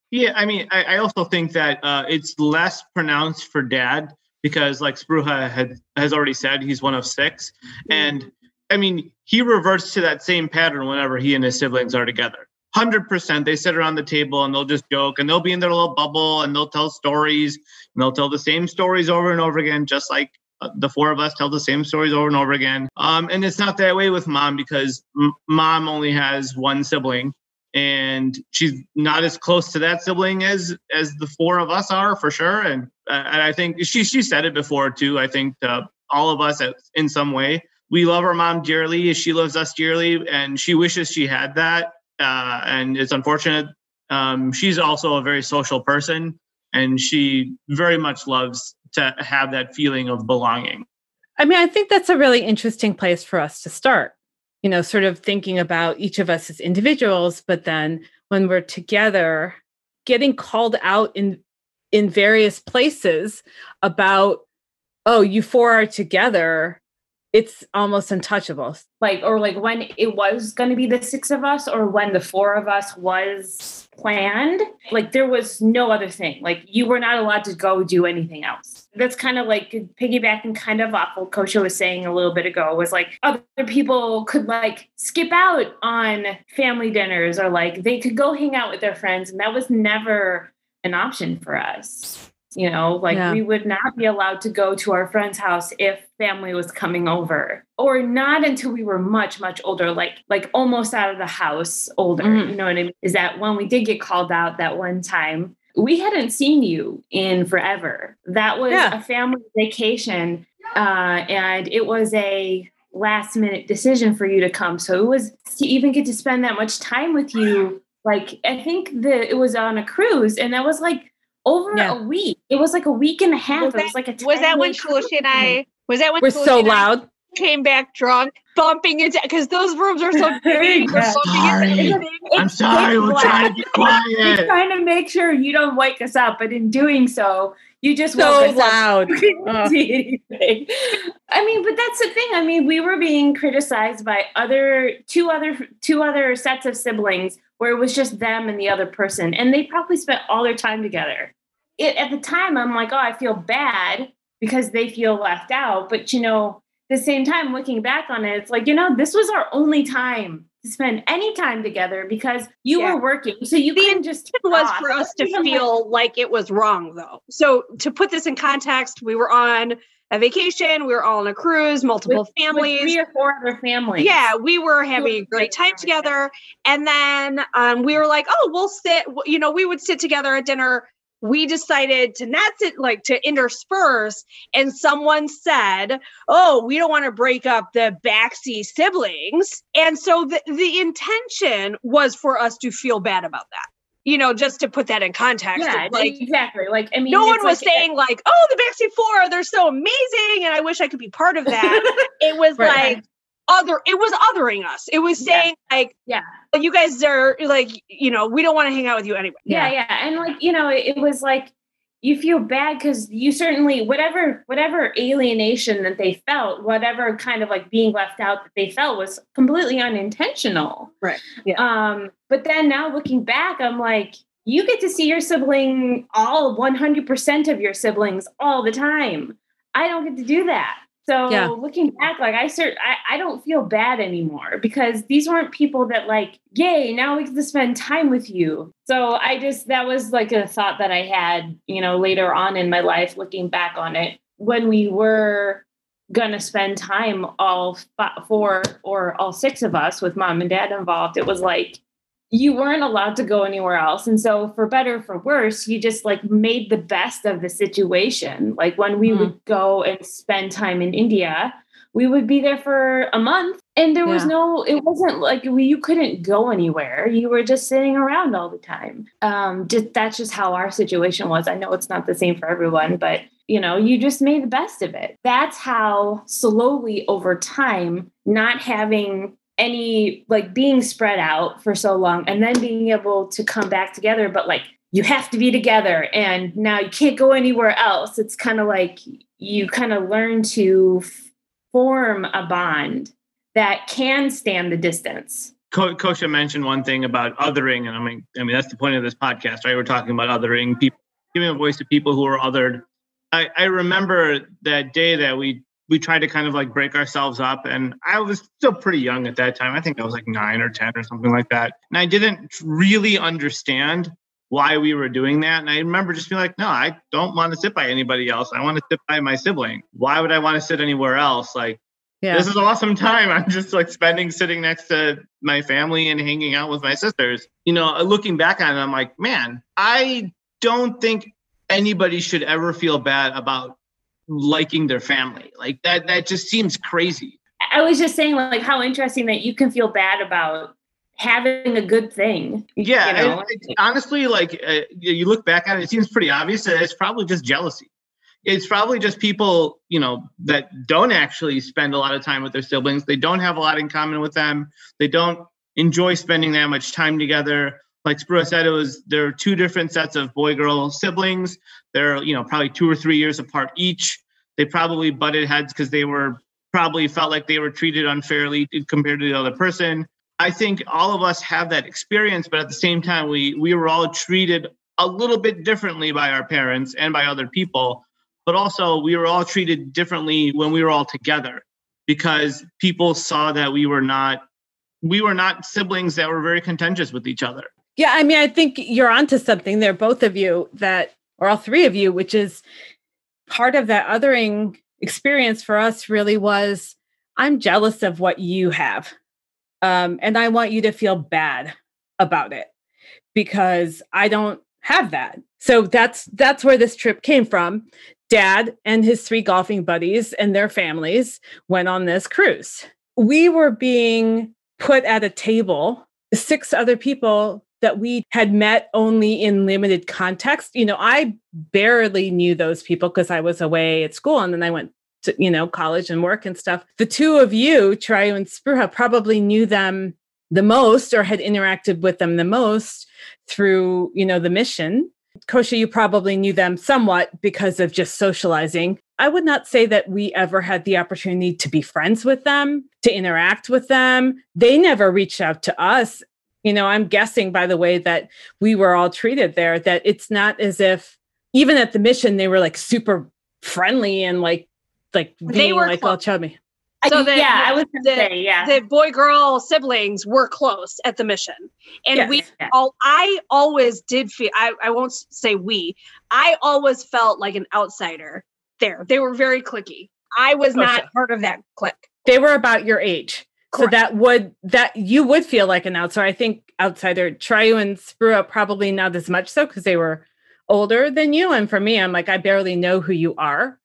yeah I mean, I, I also think that uh, it's less pronounced for dad because like Spruha had, has already said, he's one of six. And I mean, he reverts to that same pattern whenever he and his siblings are together. one hundred percent they sit around the table and they'll just joke and they'll be in their little bubble and they'll tell stories and they'll tell the same stories over and over again, just like the four of us tell the same stories over and over again. Um, and it's not that way with mom because m- mom only has one sibling and she's not as close to that sibling as, as the four of us are for sure. And, uh, and I think she, she said it before too. I think uh, all of us in some way, we love our mom dearly. She loves us dearly and she wishes she had that. Uh, and it's unfortunate. Um, she's also a very social person and she very much loves to have that feeling of belonging. I mean, I think that's a really interesting place for us to start, you know, sort of thinking about each of us as individuals, but then when we're together, getting called out in in various places about, oh, you four are together, it's almost untouchable. Like, or like when it was going to be the six of us or when the four of us was planned, like there was no other thing. Like you were not allowed to go do anything else. That's kind of like piggybacking kind of off what Kosha was saying a little bit ago, was like other people could like skip out on family dinners or like they could go hang out with their friends. And that was never an option for us. You know, like yeah. we would not be allowed to go to our friend's house if family was coming over, or not until we were much, much older, like like almost out of the house older. Mm. You know what I mean? Is that when we did get called out that one time, we hadn't seen you in forever. That was yeah. a family vacation. Uh, and it was a last minute decision for you to come. So it was to even get to spend that much time with you. Like, I think that it was on a cruise and that was like, Over yeah. a week. It was like a week and a half. Was that, it was like a was that when Kosha and I was that when we're Kosha so loud came back drunk, bumping into because those rooms are so big. yeah. sorry. I'm sorry. We're trying to be quiet. We're trying to make sure you don't wake us up, but in doing so, you just so woke loud. Us up. I mean, but that's the thing. I mean, we were being criticized by other two other two other sets of siblings where it was just them and the other person, and they probably spent all their time together. It, at the time, I'm like, oh, I feel bad because they feel left out. But, you know, the same time looking back on it, it's like, you know, this was our only time to spend any time together because you yeah. were working. So you the couldn't just it was off. For us to feel like it was wrong, though. So to put this in context, we were on a vacation. We were all on a cruise, multiple with, families. With three or four other families. Yeah, we were having a great time together. And then um, we were like, oh, we'll sit, you know, we would sit together at dinner. We decided to not sit, like to intersperse. And someone said, oh, we don't want to break up the backseat siblings. And so the, the intention was for us to feel bad about that. You know, just to put that in context. Yeah, like, exactly. Like, I mean, no one was like, saying like, oh, the backseat four, they're so amazing. And I wish I could be part of that. It was right. like other, it was othering us. It was saying yeah. like, yeah, you guys are like, you know, we don't want to hang out with you anyway. Yeah. Yeah. yeah. And like, you know, it, it was like, you feel bad because you certainly, whatever, whatever alienation that they felt, whatever kind of like being left out that they felt was completely unintentional. Right. Yeah. Um, but then now looking back, I'm like, you get to see your sibling, all one hundred percent of your siblings all the time. I don't get to do that. So yeah. looking back, like I, cert- I I don't feel bad anymore because these weren't people that like, yay, now we get to spend time with you. So I just, that was like a thought that I had, you know, later on in my life, looking back on it, when we were going to spend time all four or all six of us with mom and dad involved, it was like, you weren't allowed to go anywhere else. And so for better, for worse, you just like made the best of the situation. Like when we mm. would go and spend time in India, we would be there for a month and there yeah. was no, it wasn't like we, you couldn't go anywhere. You were just sitting around all the time. Um, just, that's just how our situation was. I know it's not the same for everyone, but you know, you just made the best of it. That's how slowly over time, not having any like being spread out for so long and then being able to come back together, but like you have to be together and now you can't go anywhere else. It's kind of like you kind of learn to f- form a bond that can stand the distance. Ko- Kosha mentioned one thing about othering. And I mean, I mean, that's the point of this podcast, right? We're talking about othering people, giving a voice to people who are othered. I, I remember that day that we we tried to kind of like break ourselves up, and I was still pretty young at that time. I think I was like nine or ten or something like that. And I didn't really understand why we were doing that. And I remember just being like, no, I don't want to sit by anybody else. I want to sit by my sibling. Why would I want to sit anywhere else? Like, yeah. This is an awesome time. I'm just like spending sitting next to my family and hanging out with my sisters. You know, looking back on it, I'm like, man, I don't think anybody should ever feel bad about liking their family. Like that, that just seems crazy. I was just saying like how interesting that you can feel bad about having a good thing. Yeah. You know? it, it, honestly, like uh, you look back at it, it seems pretty obvious that it's probably just jealousy. It's probably just people, you know, that don't actually spend a lot of time with their siblings. They don't have a lot in common with them. They don't enjoy spending that much time together. Like Spruha said, it was, there are two different sets of boy-girl siblings. They're, you know, probably two or three years apart each. They probably butted heads because they were probably felt like they were treated unfairly compared to the other person. I think all of us have that experience, but at the same time, we we were all treated a little bit differently by our parents and by other people. But also we were all treated differently when we were all together because people saw that we were not, we were not siblings that were very contentious with each other. Yeah. I mean, I think you're onto something there, both of you that, or all three of you, which is part of that othering experience for us really was, I'm jealous of what you have. Um, and I want you to feel bad about it because I don't have that. So that's, that's where this trip came from. Dad and his three golfing buddies and their families went on this cruise. We were being put at a table, six other people that we had met only in limited context. You know, I barely knew those people because I was away at school and then I went to, you know, college and work and stuff. The two of you, Chirayu and Spruha, probably knew them the most or had interacted with them the most through, you know, the mission. Kosha, you probably knew them somewhat because of just socializing. I would not say that we ever had the opportunity to be friends with them, to interact with them. They never reached out to us. You know, I'm guessing by the way that we were all treated there, that it's not as if even at the mission, they were like super friendly and like, like they were like close. All chubby. So the, yeah, I was going to say, yeah. The boy-girl siblings were close at the mission. And yes. we all, I always did feel, I, I won't say we, I always felt like an outsider there. They were very cliquey. I was oh, not so. part of that clique. They were about your age. Correct. So that would, that you would feel like an outsider. I think outsider, Chirayu and Spruha probably not as much so because they were older than you. And for me, I'm like, I barely know who you are.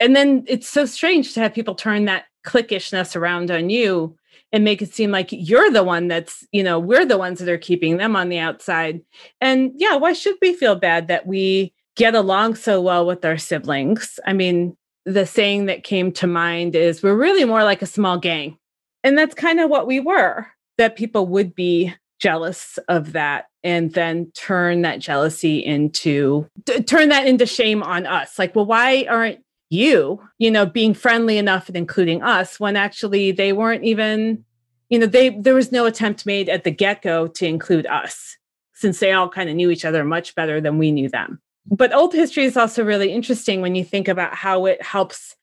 And then it's so strange to have people turn that cliquishness around on you and make it seem like you're the one that's, you know, we're the ones that are keeping them on the outside. And yeah, why should we feel bad that we get along so well with our siblings? I mean, the saying that came to mind is we're really more like a small gang. And that's kind of what we were, that people would be jealous of that and then turn that jealousy into, t- turn that into shame on us. Like, well, why aren't you, you know, being friendly enough and including us when actually they weren't even, you know, they, there was no attempt made at the get-go to include us since they all kind of knew each other much better than we knew them. But old history is also really interesting when you think about how it helps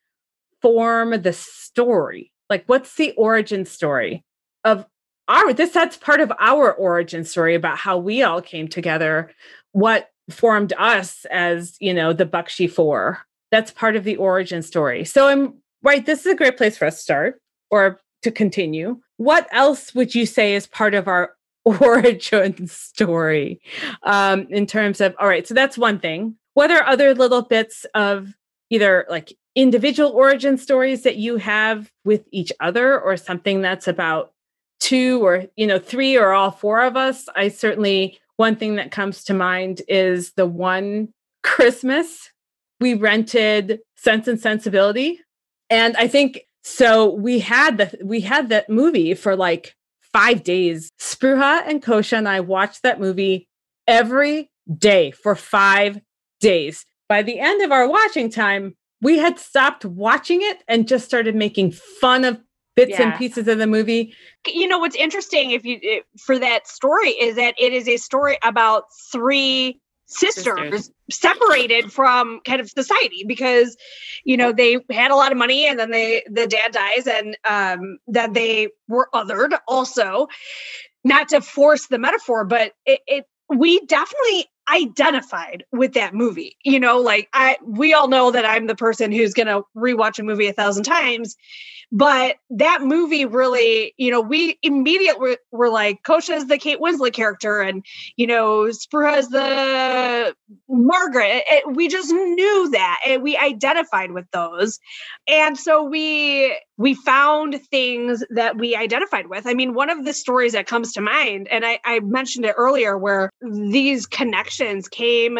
form the story. Like what's the origin story of our, this, that's part of our origin story about how we all came together, what formed us as, you know, the Bakshi Four. That's part of the origin story. So I'm right. This is a great place for us to start or to continue. What else would you say is part of our origin story um, in terms of, all right, so that's one thing. What are other little bits of either like individual origin stories that you have with each other or something that's about two or, you know, three or all four of us? I certainly, one thing that comes to mind is the one Christmas we rented Sense and Sensibility. And I think, so we had the, we had that movie for like five days. Spruha and Kosha and I watched that movie every day for five days. By the end of our watching time, we had stopped watching it and just started making fun of bits yeah. and pieces of the movie. You know, what's interesting if you, for that story is that it is a story about three sisters, sisters separated from kind of society because, you know, they had a lot of money and then they, the dad dies and um, then they were othered also. Not to force the metaphor, but it, it we definitely identified with that movie. You know, like I, we all know that I'm the person who's going to rewatch a movie a thousand times, but that movie really, you know, we immediately were like, Kosha is the Kate Winslet character and, you know, Spruha is the Margaret. It, we just knew that and we identified with those. And so we, we found things that we identified with. I mean, one of the stories that comes to mind, and I, I mentioned it earlier, where these connections came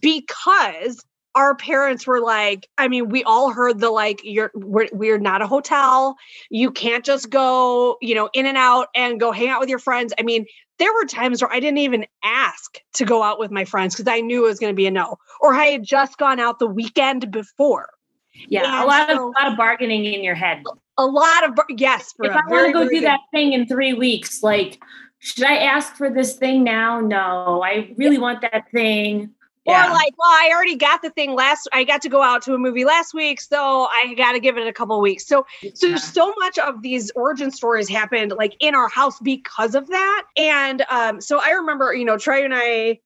because our parents were like, I mean, we all heard the, like, you're, we're, we're not a hotel. You can't just go, you know, in and out and go hang out with your friends. I mean, there were times where I didn't even ask to go out with my friends because I knew it was going to be a no, or I had just gone out the weekend before. Yeah, yeah, a lot so, of a lot of bargaining in your head. A lot of bar- yes. If I want to go do that thing in three weeks, like, should I ask for this thing now? No, I really yeah. want that thing. Or yeah. like, well, I already got the thing last. I got to go out to a movie last week, so I got to give it a couple of weeks. So, yeah. so so much of these origin stories happened like in our house because of that. And um, so I remember, you know, Chirayu and I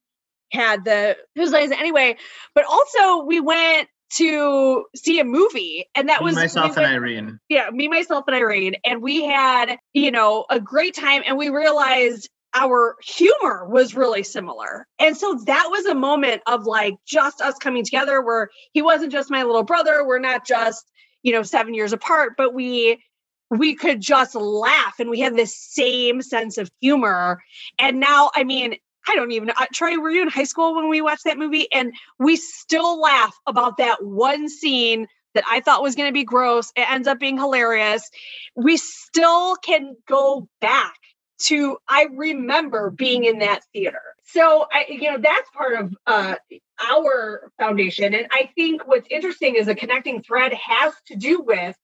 had the who's ladies anyway, but also we went to see a movie, and that me, was myself we went, and Irene. Yeah, me, myself, and Irene, and we had, you know, a great time, and we realized our humor was really similar, and so that was a moment of like just us coming together, where he wasn't just my little brother, we're not just, you know, seven years apart, but we we could just laugh, and we had this same sense of humor, and now, I mean. I don't even know. Troy, were you in high school when we watched that movie? And we still laugh about that one scene that I thought was going to be gross. It ends up being hilarious. We still can go back to, I remember being in that theater. So, I, you know, that's part of uh, our foundation. And I think what's interesting is the connecting thread has to do with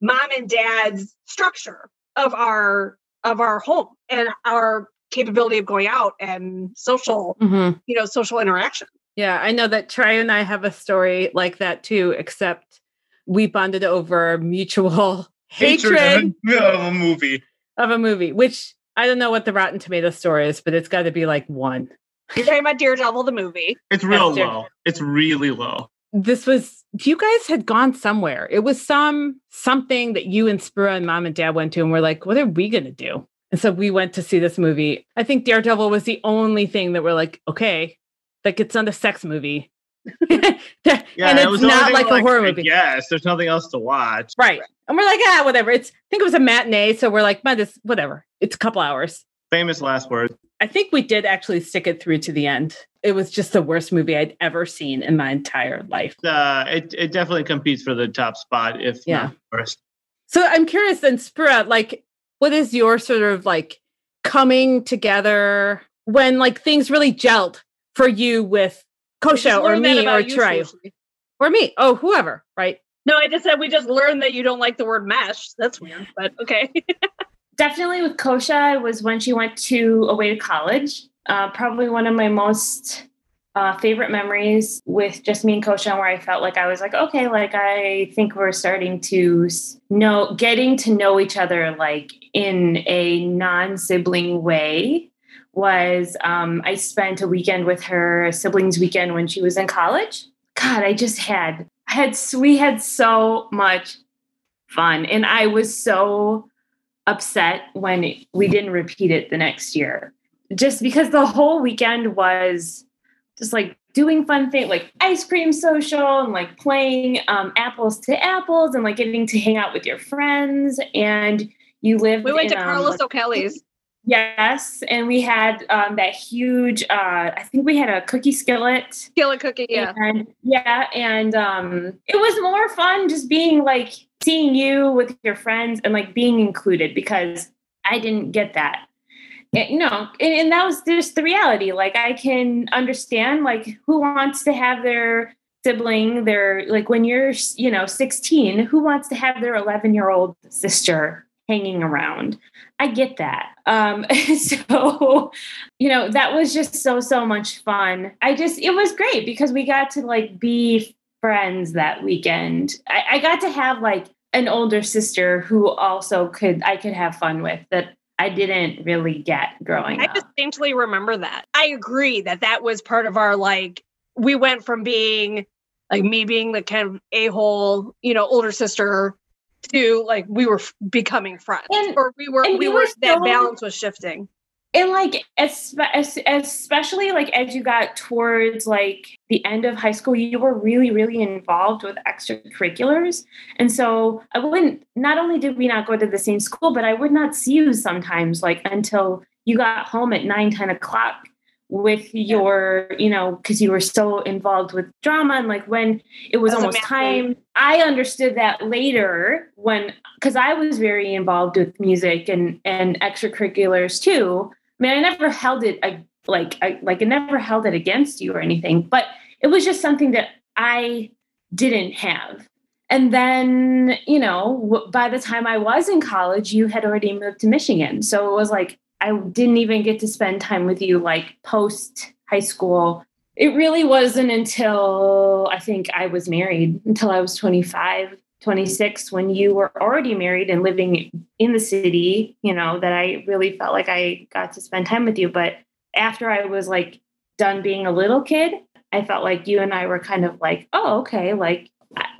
mom and dad's structure of our, of our home and our capability of going out and social, mm-hmm. you know, social interaction. Yeah. I know that Chirayu and I have a story like that too, except we bonded over mutual hatred, hatred of a movie of a movie, which I don't know what the Rotten Tomato score is, but it's got to be like one. You're talking about Daredevil, the movie. It's real That's low. It's really low. This was, you guys had gone somewhere. It was some, something that you and Spruha and mom and dad went to, and we're like, what are we going to do? And so we went to see this movie. I think Daredevil was the only thing that we're like, okay, like it's not a sex movie. yeah, and it's it was not like a like, horror movie. Yes, there's nothing else to watch. Right. And we're like, ah, whatever. It's I think it was a matinee. So we're like, this, whatever. It's a couple hours. Famous last words. I think we did actually stick it through to the end. It was just the worst movie I'd ever seen in my entire life. Uh, it, it definitely competes for the top spot, if yeah. not first. So I'm curious then, Spruha, like, what is your sort of like coming together when like things really gelled for you with Kosha or me or Chirayu or me? Oh, whoever. Right. No, I just said, we just learned that you don't like the word mesh. That's weird, but okay. Definitely with Kosha was when she went to away to college. Uh, probably one of my most uh, favorite memories with just me and Kosha, where I felt like I was like, okay, like I think we're starting to know, getting to know each other, like, in a non-sibling way was um, I spent a weekend with her, a siblings weekend, when she was in college. God, I just had, I had, we had so much fun. And I was so upset when we didn't repeat it the next year, just because the whole weekend was just like doing fun things, like ice cream social and like playing um, apples to apples and like getting to hang out with your friends. And You lived. We went in, to Carlos um, O'Kelly's. Yes, and we had um, that huge. Uh, I think we had a cookie skillet. Skillet cookie, yeah, and, yeah, and um, it was more fun just being like seeing you with your friends and like being included, because I didn't get that. It, you know, and, and that was just the reality. Like I can understand like who wants to have their sibling, their like when you're you know sixteen, who wants to have their eleven year old sister hanging around. I get that. Um, so, you know, that was just so, so much fun. I just, it was great because we got to like be friends that weekend. I, I got to have like an older sister who also could, I could have fun with that I didn't really get growing up. I distinctly remember that. I agree that that was part of our, like, we went from being like me being the kind of a-hole, you know, older sister to like, we were f- becoming friends and, or we were, we, we were, were so, that balance was shifting. And like, as, as, especially like as you got towards like the end of high school, you were really, really involved with extracurriculars. And so I wouldn't, not only did we not go to the same school, but I would not see you sometimes like until you got home at nine, ten o'clock with your, you know, because you were so involved with drama and like when it was, was almost time. I understood that later when, because I was very involved with music and, and extracurriculars too. I mean, I never held it I, like, I, like I never held it against you or anything, but it was just something that I didn't have. And then, you know, w- by the time I was in college, you had already moved to Michigan. So it was like, I didn't even get to spend time with you like post high school. It really wasn't until I think I was married, until I was twenty-five, twenty-six, when you were already married and living in the city, you know, that I really felt like I got to spend time with you. But after I was like done being a little kid, I felt like you and I were kind of like, oh, okay, like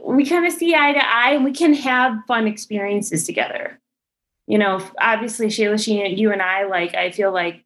we kind of see eye to eye and we can have fun experiences together. You know, obviously, Shailushi, you and I, like, I feel like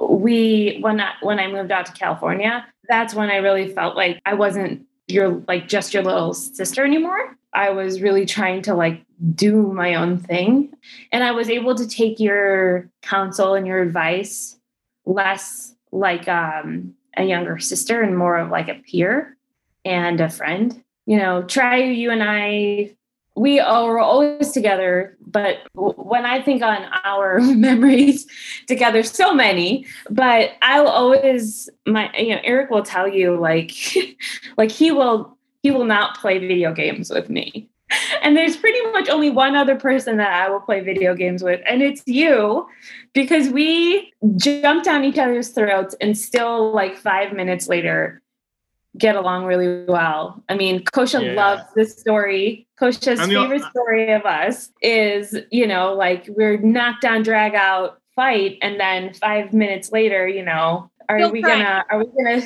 we, when I, when I moved out to California, that's when I really felt like I wasn't your, like, just your little sister anymore. I was really trying to, like, do my own thing. And I was able to take your counsel and your advice less like um, a younger sister and more of, like, a peer and a friend. You know, Chirayu, you and I... We were always together, but when I think on our memories together, so many, but I'll always, my, you know, Eric will tell you like, like he will, he will not play video games with me. And there's pretty much only one other person that I will play video games with. And it's you, because we jump down each other's throats and still like five minutes later, get along really well. I mean, Kosha yeah. loves this story. Kosha's I'm favorite the, story of us is, you know, like we're knocked down, drag out, fight, and then five minutes later, you know, are we crying. gonna? Are we gonna?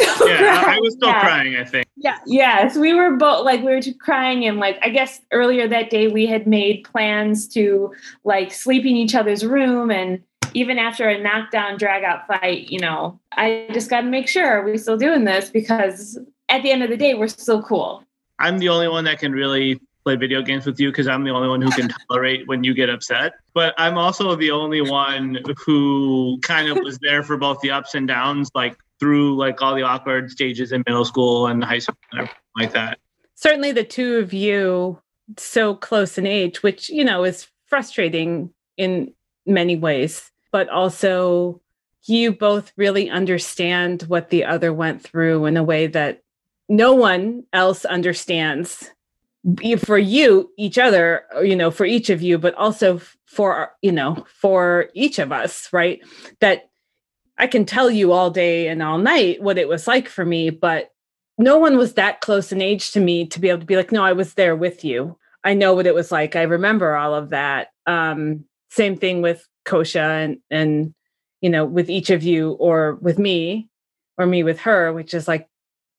Yeah, I was still yeah. crying. I think. Yeah. Yes, we were both like we were crying, and like I guess earlier that day we had made plans to like sleep in each other's room and. Even after a knockdown, drag out fight, you know, I just got to make sure we're still doing this because at the end of the day, we're still cool. I'm the only one that can really play video games with you because I'm the only one who can tolerate when you get upset. But I'm also the only one who kind of was there for both the ups and downs, like through like all the awkward stages in middle school and high school and everything like that. Certainly the two of you so close in age, which, you know, is frustrating in many ways. But also you both really understand what the other went through in a way that no one else understands for you, each other, you know, for each of you, but also for, you know, for each of us, right? That I can tell you all day and all night what it was like for me, but no one was that close in age to me to be able to be like, no, I was there with you. I know what it was like. I remember all of that. Um, same thing with Kosha and, and, you know, with each of you or with me or me with her, which is like,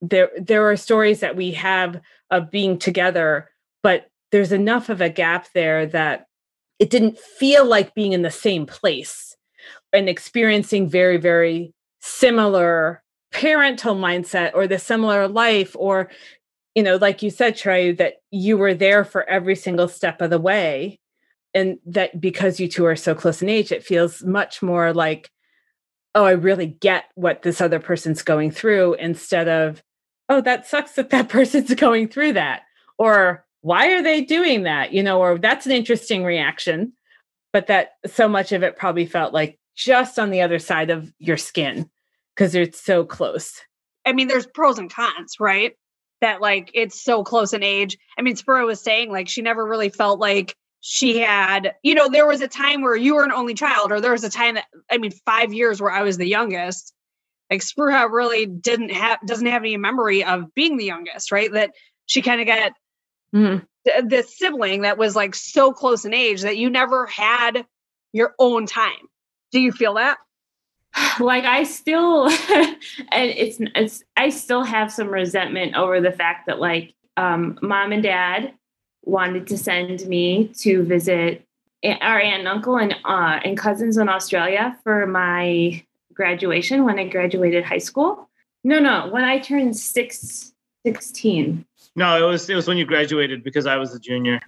there, there are stories that we have of being together, but there's enough of a gap there that it didn't feel like being in the same place and experiencing very, very similar parental mindset or the similar life, or, you know, like you said, Chirayu, that you were there for every single step of the way. And that because you two are so close in age, it feels much more like, oh, I really get what this other person's going through instead of, oh, that sucks that that person's going through that. Or why are they doing that? You know, or that's an interesting reaction. But that so much of it probably felt like just on the other side of your skin because it's so close. I mean, there's pros and cons, right? That like, it's so close in age. I mean, Spruha was saying like, she never really felt like she had, you know, there was a time where you were an only child, or there was a time that, I mean, five years where I was the youngest. Like Spruha really didn't have, doesn't have any memory of being the youngest, right? That she kind of got mm-hmm. th- this sibling that was like so close in age that you never had your own time. Do you feel that? Like I still, and it's, it's, I still have some resentment over the fact that like um, mom and dad wanted to send me to visit our aunt and uncle and, uh, and cousins in Australia for my graduation when I graduated high school. No, no. When I turned six, sixteen. No, it was, it was when you graduated because I was a junior.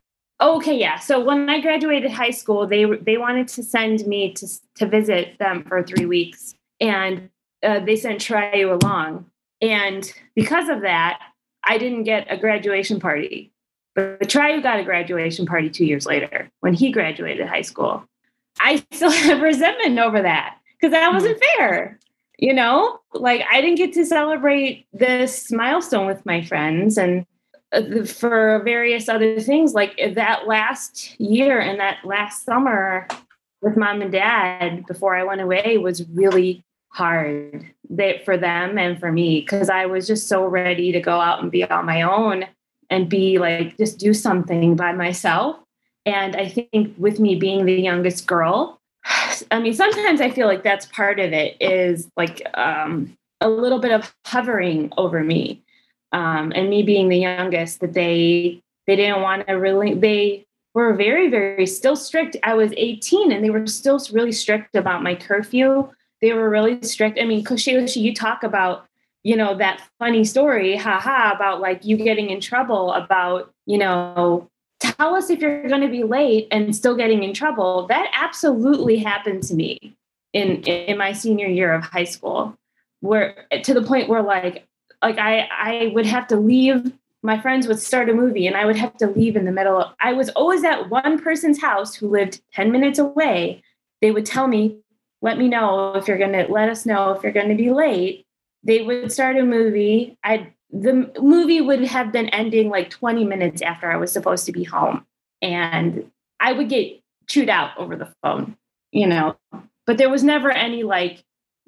Okay. Yeah. So when I graduated high school, they they wanted to send me to to visit them for three weeks. And uh, they sent Chirayu along. And because of that, I didn't get a graduation party. But Chirayu got a graduation party two years later when he graduated high school. I still have resentment over that because that wasn't fair. You know, like I didn't get to celebrate this milestone with my friends and for various other things, like that last year and that last summer with mom and dad before I went away was really hard for them and for me because I was just so ready to go out and be on my own and be like, just do something by myself. And I think with me being the youngest girl, I mean, sometimes I feel like that's part of it is like um, a little bit of hovering over me. Um, and me being the youngest, that they they didn't want to really, they were very, very still strict. I was eighteen and they were still really strict about my curfew. They were really strict. I mean, Kosha, you talk about, you know, that funny story, haha, about like you getting in trouble about, you know, tell us if you're going to be late and still getting in trouble. That absolutely happened to me in in my senior year of high school, where to the point where like, Like I, I would have to leave. My friends would start a movie and I would have to leave in the middle of, I was always at one person's house who lived ten minutes away. They would tell me, let me know if you're going to let us know if you're going to be late. They would start a movie. I, the movie would have been ending like twenty minutes after I was supposed to be home. And I would get chewed out over the phone, you know, but there was never any like,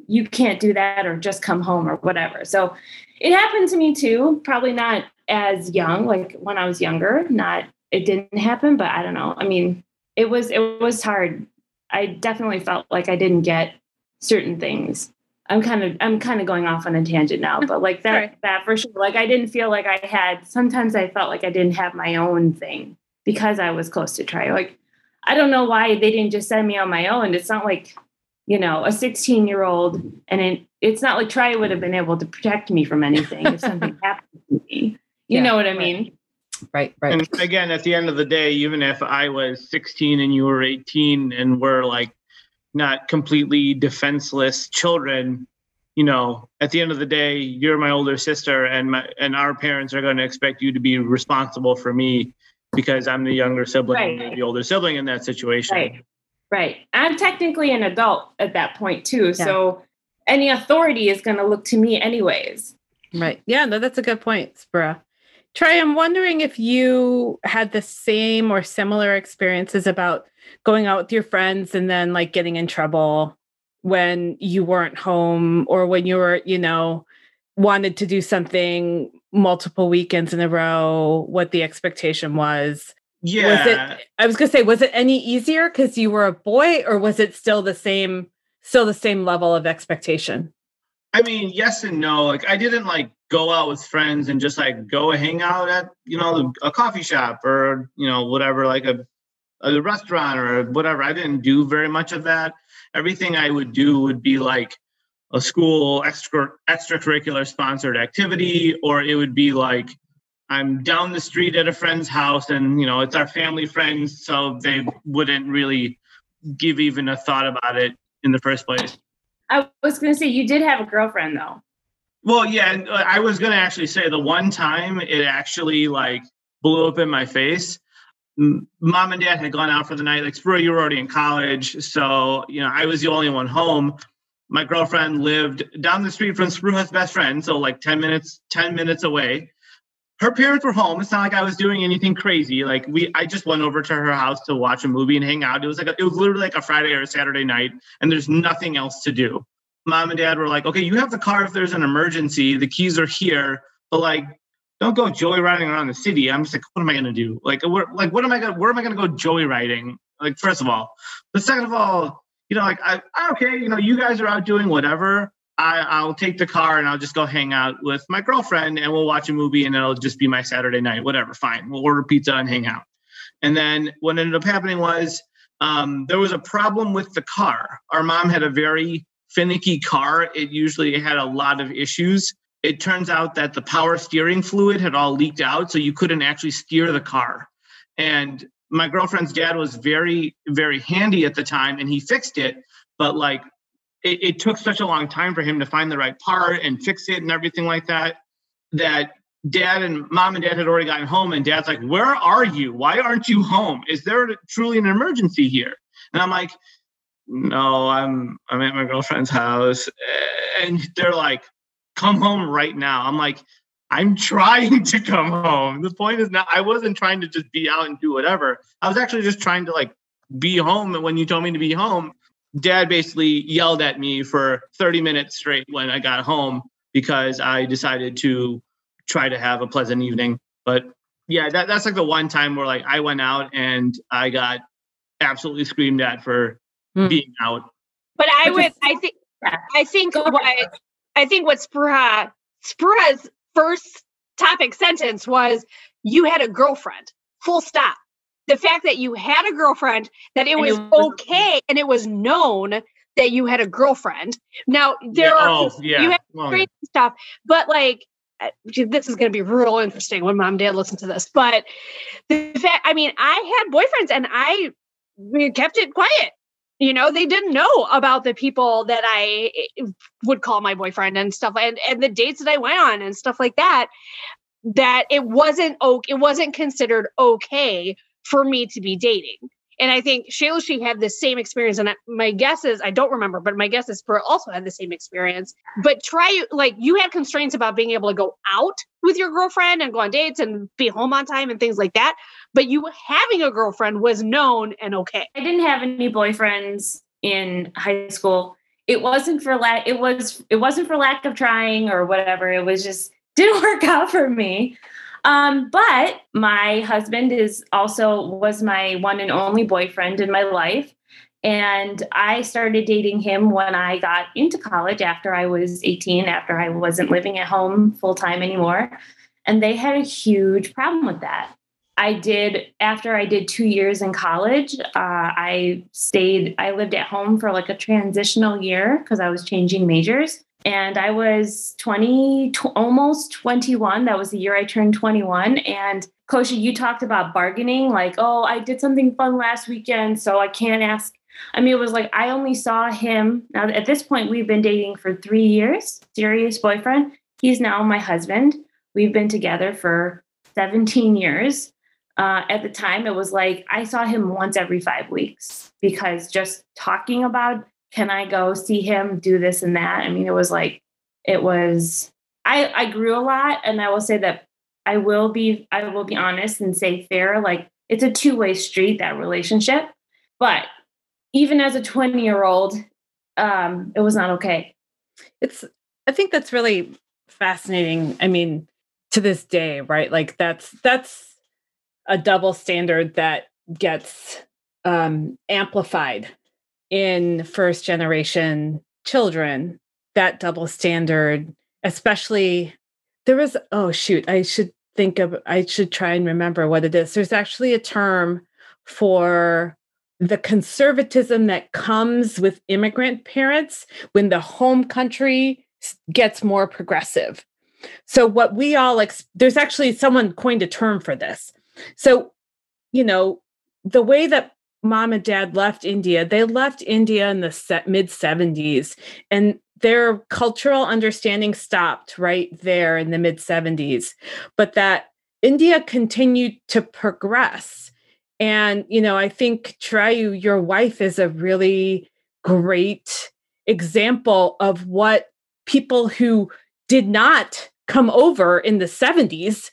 you can't do that or just come home or whatever. So it happened to me too, probably not as young, like when I was younger, not, it didn't happen, but I don't know. I mean, it was, it was hard. I definitely felt like I didn't get certain things. I'm kind of, I'm kind of going off on a tangent now, but like that, right. that for sure. Like I didn't feel like I had, sometimes I felt like I didn't have my own thing because I was close to Chirayu. Like, I don't know why they didn't just send me on my own. It's not like, you know, a sixteen year old, and it, it's not like Chirayu would have been able to protect me from anything if something happened to me. You yeah, know what I mean? Right, right. And again, at the end of the day, even if I was sixteen and you were eighteen and we're like not completely defenseless children, you know, at the end of the day, you're my older sister and my, and our parents are going to expect you to be responsible for me because I'm the younger sibling, right. and the older sibling in that situation. Right. Right. I'm technically an adult at that point too. Yeah. So any authority is going to look to me anyways. Right. Yeah, no, that's a good point, Spruha. Chirayu, I'm wondering if you had the same or similar experiences about going out with your friends and then like getting in trouble when you weren't home or when you were, you know, wanted to do something multiple weekends in a row, what the expectation was. Yeah. Was it, I was going to say, was it any easier because you were a boy or was it still the same, still the same level of expectation? I mean, yes and no. Like I didn't like go out with friends and just like go hang out at, you know, a coffee shop or, you know, whatever, like a, a restaurant or whatever. I didn't do very much of that. Everything I would do would be like a school extra extracurricular sponsored activity, or it would be like, I'm down the street at a friend's house and, you know, it's our family friends. So they wouldn't really give even a thought about it in the first place. I was going to say, you did have a girlfriend though. Well, yeah, I was going to actually say the one time it actually like blew up in my face. Mom and dad had gone out for the night. Like, Spruha, you were already in college. So, you know, I was the only one home. My girlfriend lived down the street from Spruha's best friend. So like ten minutes, ten minutes away. her parents were home. It's not like I was doing anything crazy. Like we, I just went over to her house to watch a movie and hang out. It was like, a, it was literally like a Friday or a Saturday night, and there's nothing else to do. Mom and dad were like, okay, you have the car if there's an emergency. The keys are here, but like, don't go joyriding around the city. I'm just like, what am I going to do? Like, like, what am I going to, where am I going to go joyriding? Like, first of all, but second of all, you know, like, I, okay, you know, you guys are out doing whatever. I, I'll take the car and I'll just go hang out with my girlfriend and we'll watch a movie and it'll just be my Saturday night, whatever. Fine. We'll order pizza and hang out. And then what ended up happening was um, there was a problem with the car. Our mom had a very finicky car. It usually had a lot of issues. It turns out that the power steering fluid had all leaked out, so you couldn't actually steer the car. And my girlfriend's dad was very, very handy at the time, and he fixed it. But like, it, it took such a long time for him to find the right part and fix it and everything like that, that dad and mom and dad had already gotten home. And dad's like, where are you? Why aren't you home? Is there truly an emergency here? And I'm like, no, I'm, I'm at my girlfriend's house. And they're like, come home right now. I'm like, I'm trying to come home. The point is not, I wasn't trying to just be out and do whatever. I was actually just trying to like be home. And when you told me to be home, dad basically yelled at me for thirty minutes straight when I got home because I decided to try to have a pleasant evening. But yeah, that, that's like the one time where like I went out and I got absolutely screamed at for mm. being out. But I would, I think, I think what I think what Spruha, Spruha's first topic sentence was, you had a girlfriend, full stop. The fact that you had a girlfriend, that it was okay, and it was known that you had a girlfriend. Now, there yeah, are, oh, yeah. you have crazy oh. stuff, but like, this is going to be real interesting when mom and dad listen to this, but the fact, I mean, I had boyfriends and I kept it quiet. You know, they didn't know about the people that I would call my boyfriend and stuff, and, and the dates that I went on and stuff like that, that it wasn't okay, it wasn't considered okay for me to be dating. And I think Shailushi had the same experience. And my guess is, I don't remember, but my guess is Spruha also had the same experience. But try, like, you had constraints about being able to go out with your girlfriend and go on dates and be home on time and things like that. But you having a girlfriend was known and okay. I didn't have any boyfriends in high school. It wasn't for lack, it was, it wasn't for lack of trying or whatever. It was just, didn't work out for me. Um, but my husband is also was my one and only boyfriend in my life. And I started dating him when I got into college after I was eighteen, after I wasn't living at home full time anymore. And they had a huge problem with that. I did, after I did two years in college, uh, I stayed, I lived at home for like a transitional year because I was changing majors. And I was twenty, almost twenty-one. That was the year I turned twenty-one. And Kosha, you talked about bargaining, like, oh, I did something fun last weekend, so I can't ask. I mean, it was like, I only saw him. Now, at this point, we've been dating for three years, serious boyfriend. He's now my husband. We've been together for seventeen years. Uh, at the time, it was like, I saw him once every five weeks because just talking about, can I go see him, do this and that? I mean, it was like, it was, I, I grew a lot. And I will say that I will be, I will be honest and say fair. Like, it's a two-way street, that relationship. But even as a twenty year old, um, it was not okay. It's, I think that's really fascinating. I mean, to this day, right? Like that's, that's a double standard that gets um, amplified in first generation children, that double standard, especially there was, oh shoot, I should think of, I should try and remember what it is. There's actually a term for the conservatism that comes with immigrant parents when the home country gets more progressive. So what we all, ex- there's actually someone coined a term for this. So, you know, the way that mom and dad left India. They left India in the mid seventies, and their cultural understanding stopped right there in the mid seventies. But that India continued to progress. And, you know, I think, Chirayu, your wife is a really great example of what people who did not come over in the seventies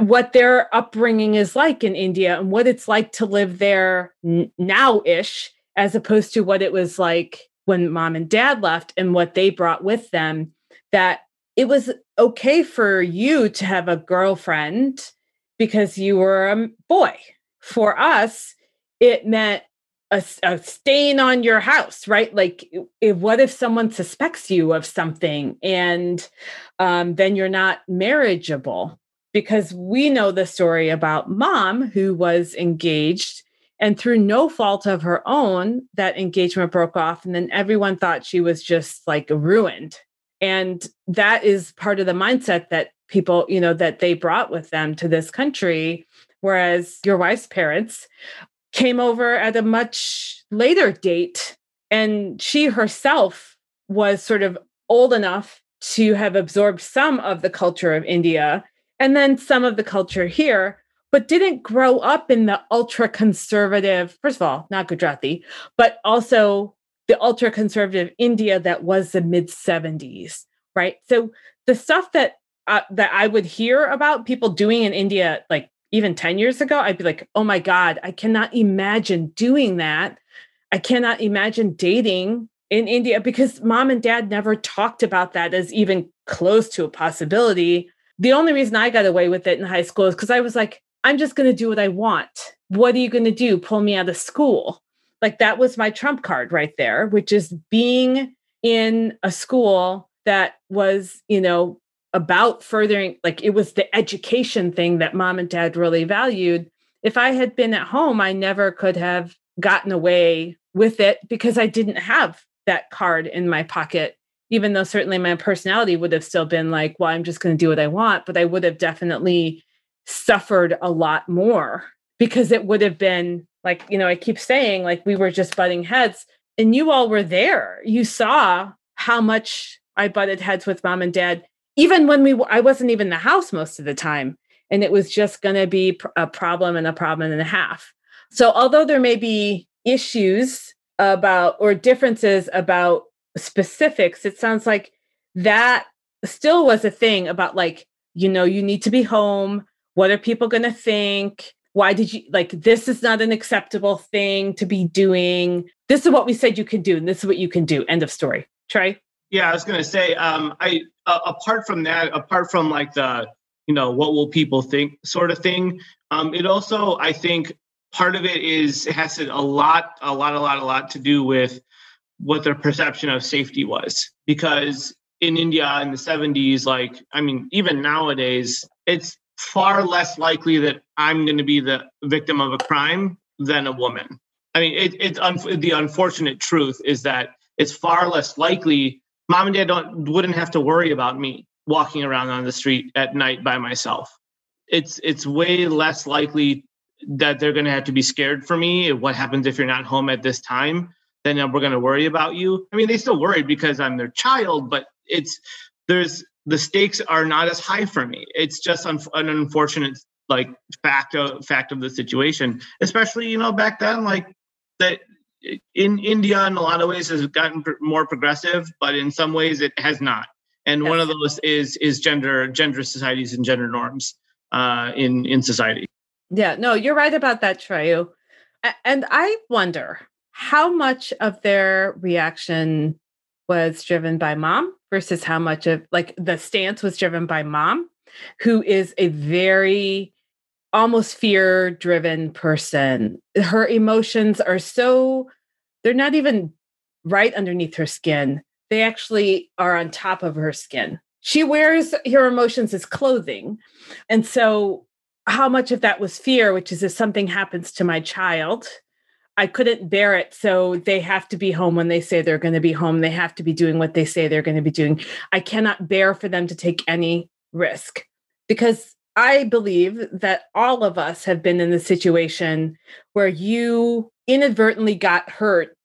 what their upbringing is like in India and what it's like to live there now-ish, as opposed to what it was like when mom and dad left and what they brought with them, that it was okay for you to have a girlfriend because you were a boy. For us, it meant a, a stain on your house, right? Like, if, what if someone suspects you of something and um, then you're not marriageable? Because we know the story about mom, who was engaged, and through no fault of her own, that engagement broke off. And then everyone thought she was just like ruined. And that is part of the mindset that people, you know, that they brought with them to this country. Whereas your wife's parents came over at a much later date, and she herself was sort of old enough to have absorbed some of the culture of India and then some of the culture here, but didn't grow up in the ultra-conservative, first of all, not Gujarati, but also the ultra-conservative India that was the mid-seventies, right? So the stuff that uh, that I would hear about people doing in India, like even ten years ago, I'd be like, oh my God, I cannot imagine doing that. I cannot imagine dating in India, because mom and dad never talked about that as even close to a possibility. The only reason I got away with it in high school is because I was like, I'm just going to do what I want. What are you going to do? Pull me out of school? Like, that was my trump card right there, which is being in a school that was, you know, about furthering, like, it was the education thing that mom and dad really valued. If I had been at home, I never could have gotten away with it because I didn't have that card in my pocket, even though certainly my personality would have still been like, well, I'm just going to do what I want, but I would have definitely suffered a lot more because it would have been like, you know, I keep saying, like, we were just butting heads, and you all were there. You saw how much I butted heads with mom and dad, even when we, w- I wasn't even in the house most of the time. And it was just going to be pr- a problem and a problem and a half. So although there may be issues about, or differences about specifics, it sounds like that still was a thing about, like, you know, you need to be home. What are people going to think? Why did you, like, this is not an acceptable thing to be doing. This is what we said you could do, and this is what you can do. End of story. Trey? Yeah, I was going to say, um, I uh, apart from that, apart from like the, you know, what will people think sort of thing, um, it also, I think part of it is, it has a lot, a lot, a lot, a lot to do with what their perception of safety was. Because in India in the seventies, like, I mean, even nowadays, it's far less likely that I'm going to be the victim of a crime than a woman. I mean, it, it's un- the unfortunate truth is that it's far less likely. Mom and dad don't wouldn't have to worry about me walking around on the street at night by myself. It's it's way less likely that they're going to have to be scared for me. What happens if you're not home at this time? Then we're going to worry about you. I mean, they still worry because I'm their child, but it's there's. The stakes are not as high for me. It's just un- an unfortunate, like, fact of fact of the situation, especially, you know, back then, like, that in India in a lot of ways has gotten pr- more progressive, but in some ways it has not. And yes. One of those is is gender gender societies and gender norms uh, in in society. Yeah, no, you're right about that, Chirayu. And I wonder how much of their reaction was driven by mom versus how much of, like, the stance was driven by mom, who is a very almost fear-driven person. Her emotions are so, they're not even right underneath her skin. They actually are on top of her skin. She wears her emotions as clothing. And so how much of that was fear, which is, if something happens to my child, I couldn't bear it. So they have to be home when they say they're going to be home. They have to be doing what they say they're going to be doing. I cannot bear for them to take any risk, because I believe that all of us have been in the situation where you inadvertently got hurt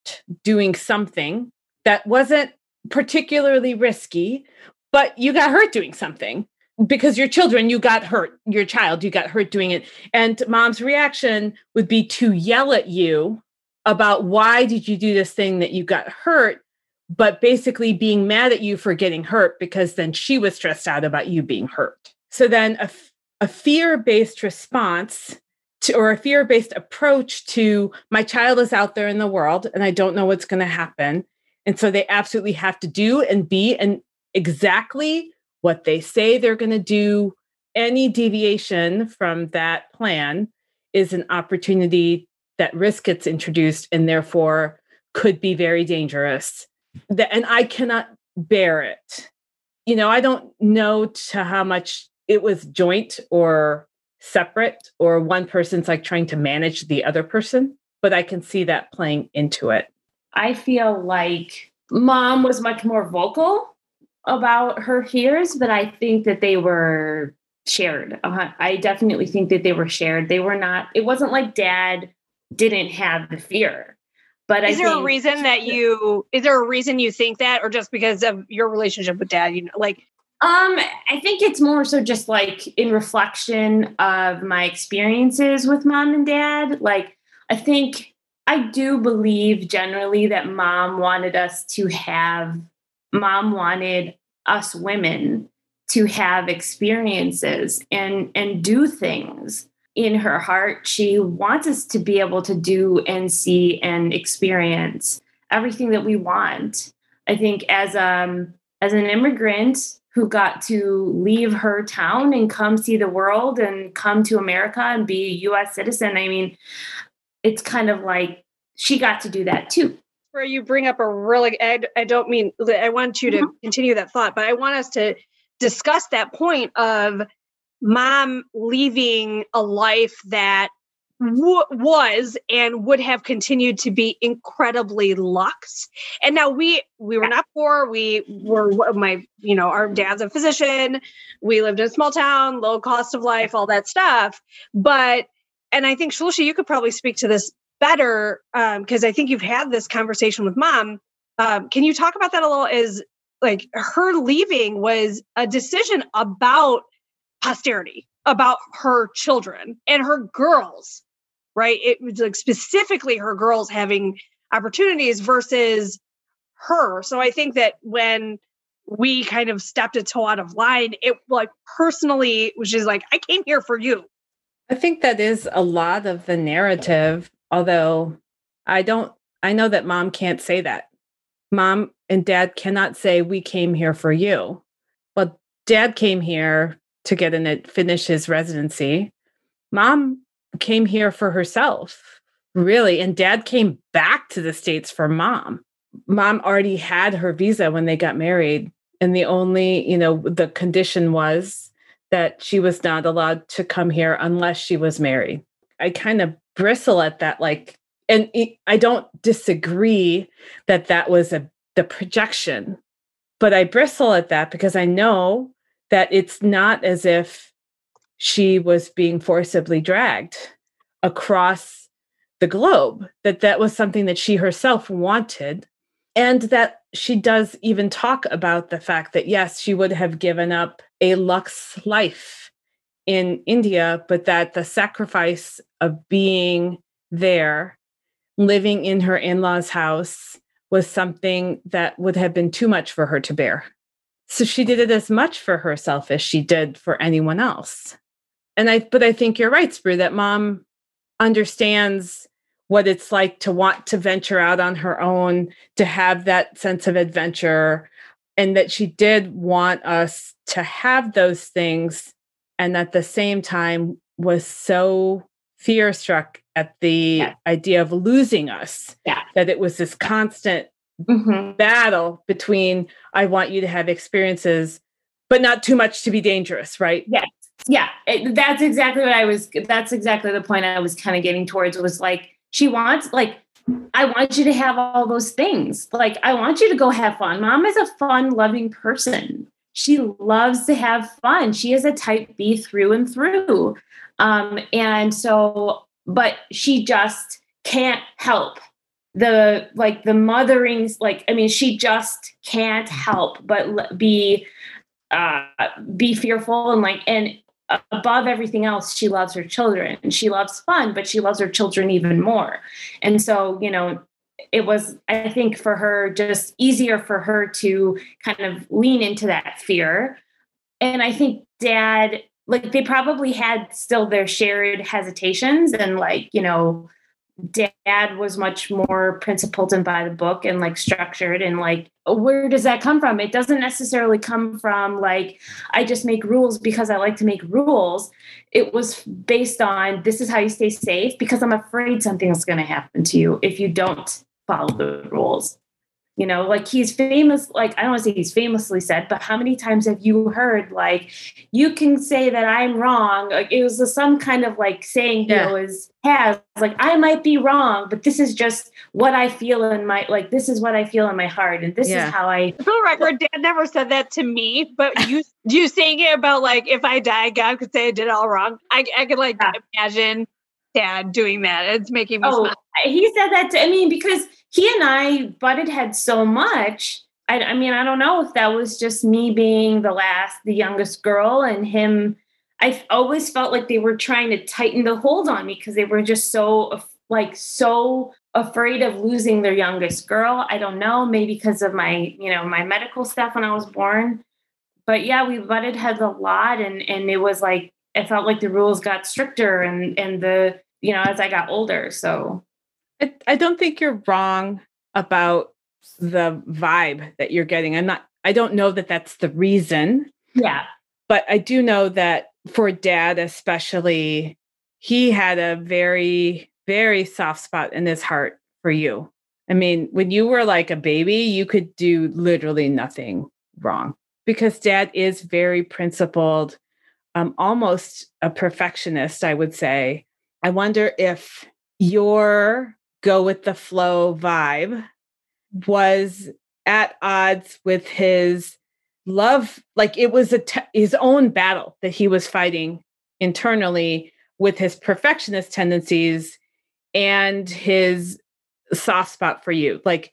doing something that wasn't particularly risky, but you got hurt doing something because your children, you got hurt, your child, you got hurt doing it. And mom's reaction would be to yell at you about why did you do this thing that you got hurt, but basically being mad at you for getting hurt because then she was stressed out about you being hurt. So then a, a fear-based response to, or a fear-based approach to, my child is out there in the world and I don't know what's going to happen. And so they absolutely have to do and be and exactly what they say they're going to do. Any deviation from that plan is an opportunity that risk gets introduced and therefore could be very dangerous. And I cannot bear it. You know, I don't know to how much it was joint or separate or one person's like trying to manage the other person, but I can see that playing into it. I feel like mom was much more vocal about her fears, but I think that they were shared. Uh-huh. I definitely think that they were shared. They were not, it wasn't like dad didn't have the fear. But is I there think, a reason that you, is there a reason you think that, or just because of your relationship with dad? You know, like, um, I think it's more so just like in reflection of my experiences with mom and dad. Like, I think I do believe generally that mom wanted us to have, mom wanted us women to have experiences and, and do things. In her heart, she wants us to be able to do and see and experience everything that we want. I think as um as an immigrant who got to leave her town and come see the world and come to America and be a U S citizen, I mean, it's kind of like she got to do that too. Where you bring up a really, I, I don't mean, I want you to mm-hmm. continue that thought, but I want us to discuss that point of mom leaving a life that w- was and would have continued to be incredibly luxe. And now we we were not poor. We were my, you know, our dad's a physician. We lived in a small town, low cost of life, all that stuff. But, and I think, Shailushi, you could probably speak to this better because um, I think you've had this conversation with mom. Um, can you talk about that a little? Is like her leaving was a decision about posterity, about her children and her girls, right? It was like specifically her girls having opportunities versus her. So I think that when we kind of stepped a toe out of line, it like personally, which is like, I came here for you. I think that is a lot of the narrative, although I don't, I know that mom can't say that. Mom and dad cannot say we came here for you, but dad came here to get in it, finish his residency. Mom came here for herself, really. And dad came back to the States for mom. Mom already had her visa when they got married. And the only, you know, the condition was that she was not allowed to come here unless she was married. I kind of bristle at that. Like, and it, I don't disagree that that was a, the projection, but I bristle at that because I know that it's not as if she was being forcibly dragged across the globe, that that was something that she herself wanted. And that she does even talk about the fact that, yes, she would have given up a luxe life in India, but that the sacrifice of being there, living in her in-laws' house, was something that would have been too much for her to bear. So she did it as much for herself as she did for anyone else. And I, but I think you're right, Spru, that mom understands what it's like to want to venture out on her own, to have that sense of adventure, and that she did want us to have those things. And at the same time was so fear-struck at the yeah. idea of losing us, yeah. that it was this constant Mm-hmm. battle between, I want you to have experiences, but not too much to be dangerous, right? Yes. Yeah. It, that's exactly what I was, that's exactly the point I was kind of getting towards. It was like, she wants, like, I want you to have all those things. Like, I want you to go have fun. Mom is a fun, loving person. She loves to have fun. She is a type B through and through. Um, and so, but she just can't help the, like the mothering, like, I mean, she just can't help but be, uh, be fearful. And like, and above everything else, she loves her children and she loves fun, but she loves her children even more. And so, you know, it was, I think for her, just easier for her to kind of lean into that fear. And I think dad like they probably had still their shared hesitations, and like, you know, dad was much more principled and by the book and like structured, and like, where does that come from? It doesn't necessarily come from like, I just make rules because I like to make rules. It was based on, this is how you stay safe because I'm afraid something's going to happen to you if you don't follow the rules. You know, like he's famous, like, I don't want to say he's famously said, but how many times have you heard, like, you can say that I'm wrong? Like, it was a, some kind of like saying he yeah. always has, like, I might be wrong, but this is just what I feel in my, like, this is what I feel in my heart. And this yeah. is how I. For the record, dad never said that to me, but you, you saying it about like, if I die, God could say I did it all wrong. I, I could like yeah. imagine dad doing that. It's making me oh, smile. He said that to, I mean, because he and I butted heads so much. I, I mean, I don't know if that was just me being the last, the youngest girl, and him. I always felt like they were trying to tighten the hold on me because they were just so like so afraid of losing their youngest girl. I don't know, maybe because of my, you know, my medical stuff when I was born. But yeah, we butted heads a lot, and and it was like I felt like the rules got stricter, and and the, you know, as I got older, so. I don't think you're wrong about the vibe that you're getting. I'm not, I don't know that that's the reason. Yeah. But I do know that for dad, especially, he had a very, very soft spot in his heart for you. I mean, when you were like a baby, you could do literally nothing wrong because dad is very principled, um, almost a perfectionist, I would say. I wonder if your go with the flow vibe was at odds with his love. Like it was a t- his own battle that he was fighting internally with his perfectionist tendencies and his soft spot for you. Like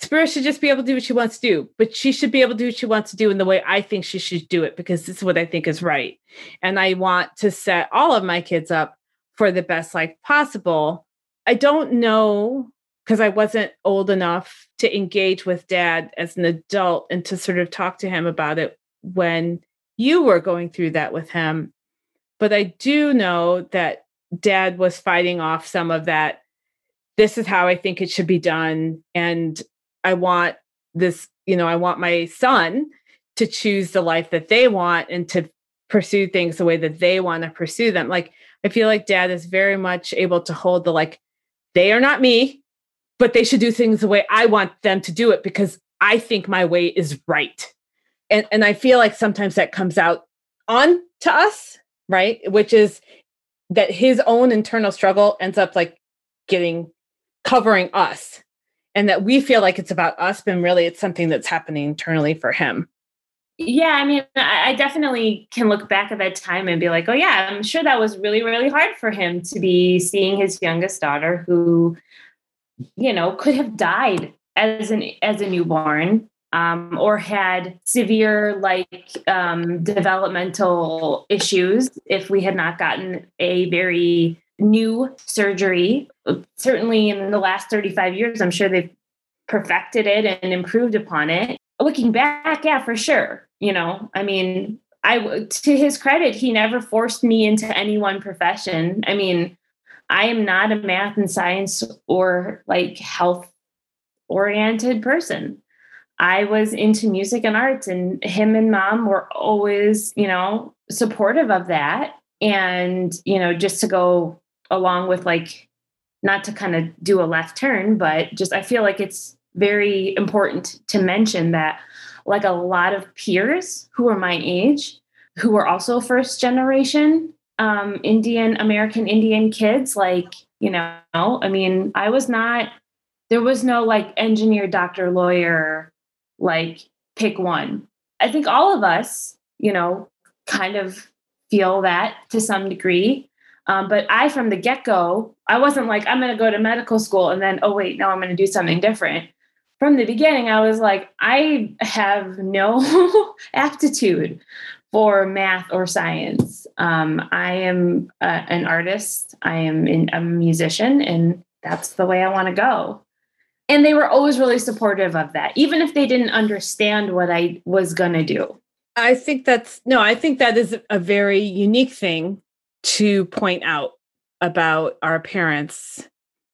Spruha should just be able to do what she wants to do, but she should be able to do what she wants to do in the way I think she should do it, because this is what I think is right. And I want to set all of my kids up for the best life possible. I don't know, because I wasn't old enough to engage with dad as an adult and to sort of talk to him about it when you were going through that with him. But I do know that dad was fighting off some of that. This is how I think it should be done. And I want this, you know, I want my son to choose the life that they want and to pursue things the way that they want to pursue them. Like, I feel like dad is very much able to hold the, like, they are not me, but they should do things the way I want them to do it because I think my way is right. And and I feel like sometimes that comes out on to us, right? Which is that his own internal struggle ends up like getting, covering us, and that we feel like it's about us, but really it's something that's happening internally for him. Yeah, I mean, I definitely can look back at that time and be like, oh, yeah, I'm sure that was really, really hard for him to be seeing his youngest daughter who, you know, could have died as an as a newborn um, or had severe like um, developmental issues if we had not gotten a very new surgery. Certainly in the last thirty-five years, I'm sure they've perfected it and improved upon it. Looking back, yeah, for sure. You know, I mean, I, to his credit, he never forced me into any one profession. I mean, I am not a math and science or like health oriented person. I was into music and arts, and him and mom were always, you know, supportive of that. And, you know, just to go along with like, not to kind of do a left turn, but just, I feel like it's very important to mention that like a lot of peers who are my age, who are also first generation um, Indian, American Indian kids, like, you know, I mean, I was not, there was no like engineer, doctor, lawyer, like pick one. I think all of us, you know, kind of feel that to some degree. Um, but I, from the get-go, I wasn't like, I'm going to go to medical school and then, oh, wait, no, I'm going to do something different. From the beginning, I was like, I have no aptitude for math or science. Um, I am a, an artist. I am in, a musician, and that's the way I want to go. And they were always really supportive of that, even if they didn't understand what I was going to do. I think that's, no, I think that is a very unique thing to point out about our parents,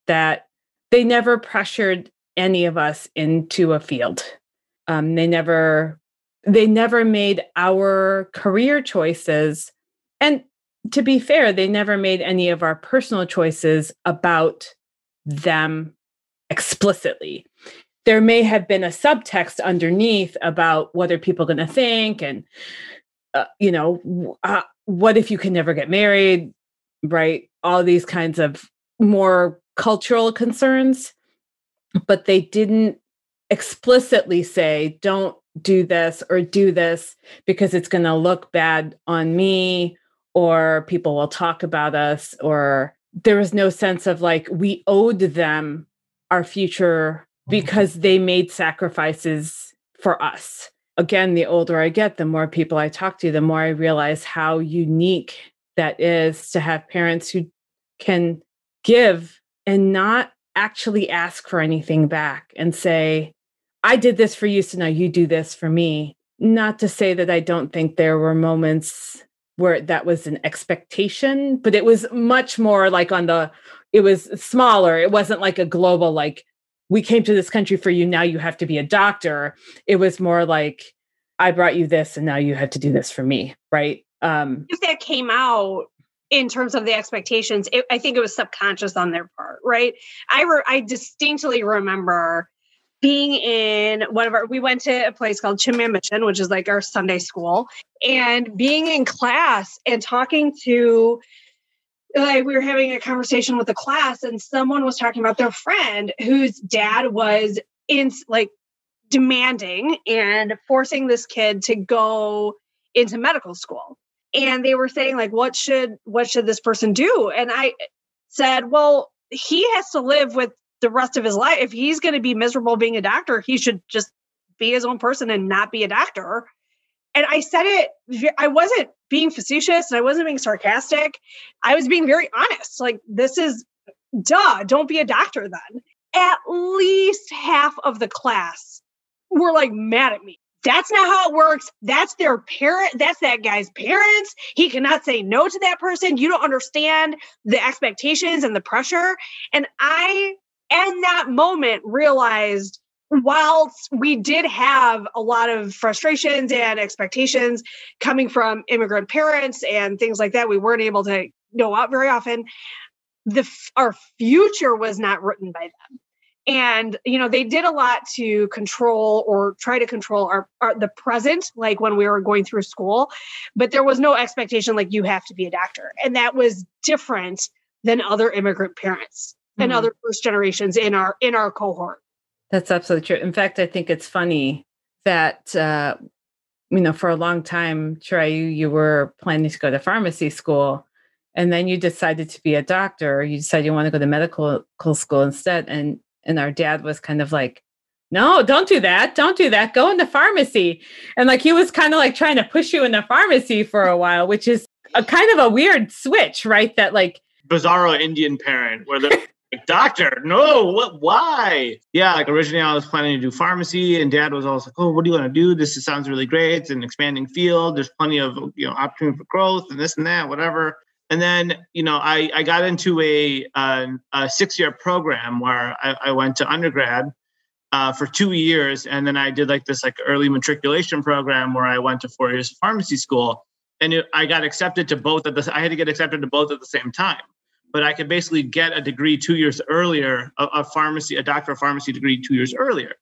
that they never pressured any of us into a field. Um, they never, they never made our career choices. And to be fair, they never made any of our personal choices about them explicitly. There may have been a subtext underneath about what are people going to think, and, uh, you know, uh, what if you can never get married, right? All these kinds of more cultural concerns, but they didn't explicitly say, don't do this or do this because it's going to look bad on me, or people will talk about us, or there was no sense of like, we owed them our future because they made sacrifices for us. Again, the older I get, the more people I talk to, the more I realize how unique that is to have parents who can give and not actually ask for anything back and say, I did this for you, so now you do this for me. Not to say that I don't think there were moments where that was an expectation, but it was much more like on the, it was smaller. It wasn't like a global, like, we came to this country for you, now you have to be a doctor. It was more like, I brought you this and now you have to do this for me, right? Um, if that came out in terms of the expectations, it, I think it was subconscious on their part, right? I re- I distinctly remember being in one of our, we went to a place called Chimamachin, which is like our Sunday school, and being in class and talking to, like, we were having a conversation with the class, and someone was talking about their friend whose dad was in like demanding and forcing this kid to go into medical school. And they were saying like, what should, what should this person do? And I said, well, he has to live with the rest of his life. If he's going to be miserable being a doctor, he should just be his own person and not be a doctor. And I said it, I wasn't being facetious and I wasn't being sarcastic. I was being very honest. Like, this is, duh, don't be a doctor then. At least half of the class were like mad at me. That's not how it works. That's their parent. That's that guy's parents. He cannot say no to that person. You don't understand the expectations and the pressure. And I, in that moment, realized, whilst we did have a lot of frustrations and expectations coming from immigrant parents and things like that, we weren't able to go out very often. The, our future was not written by them. And, you know, they did a lot to control or try to control our, our the present, like when we were going through school, but there was no expectation, like, you have to be a doctor. And that was different than other immigrant parents mm-hmm. and other first generations in our, in our cohort. That's absolutely true. In fact, I think it's funny that, uh, you know, for a long time, Chirayu, you were planning to go to pharmacy school, and then you decided to be a doctor. You decided you want to go to medical school instead. And and our dad was kind of like, no, don't do that. Don't do that. Go into pharmacy. And like, he was kind of like trying to push you into pharmacy for a while, which is a kind of a weird switch, right? That like bizarro Indian parent where the doctor, no, what, why? Yeah, like originally I was planning to do pharmacy, and dad was always like, oh, what do you want to do? This sounds really great. It's an expanding field. There's plenty of, you know, opportunity for growth and this and that, whatever. And then, you know, I, I got into a, uh, a six-year program where I, I went to undergrad uh, for two years. And then I did like this like early matriculation program where I went to four years of pharmacy school. And it, I got accepted to both. At the, I had to get accepted to both at the same time. But I could basically get a degree two years earlier, a, a pharmacy, a doctor of pharmacy degree two years earlier.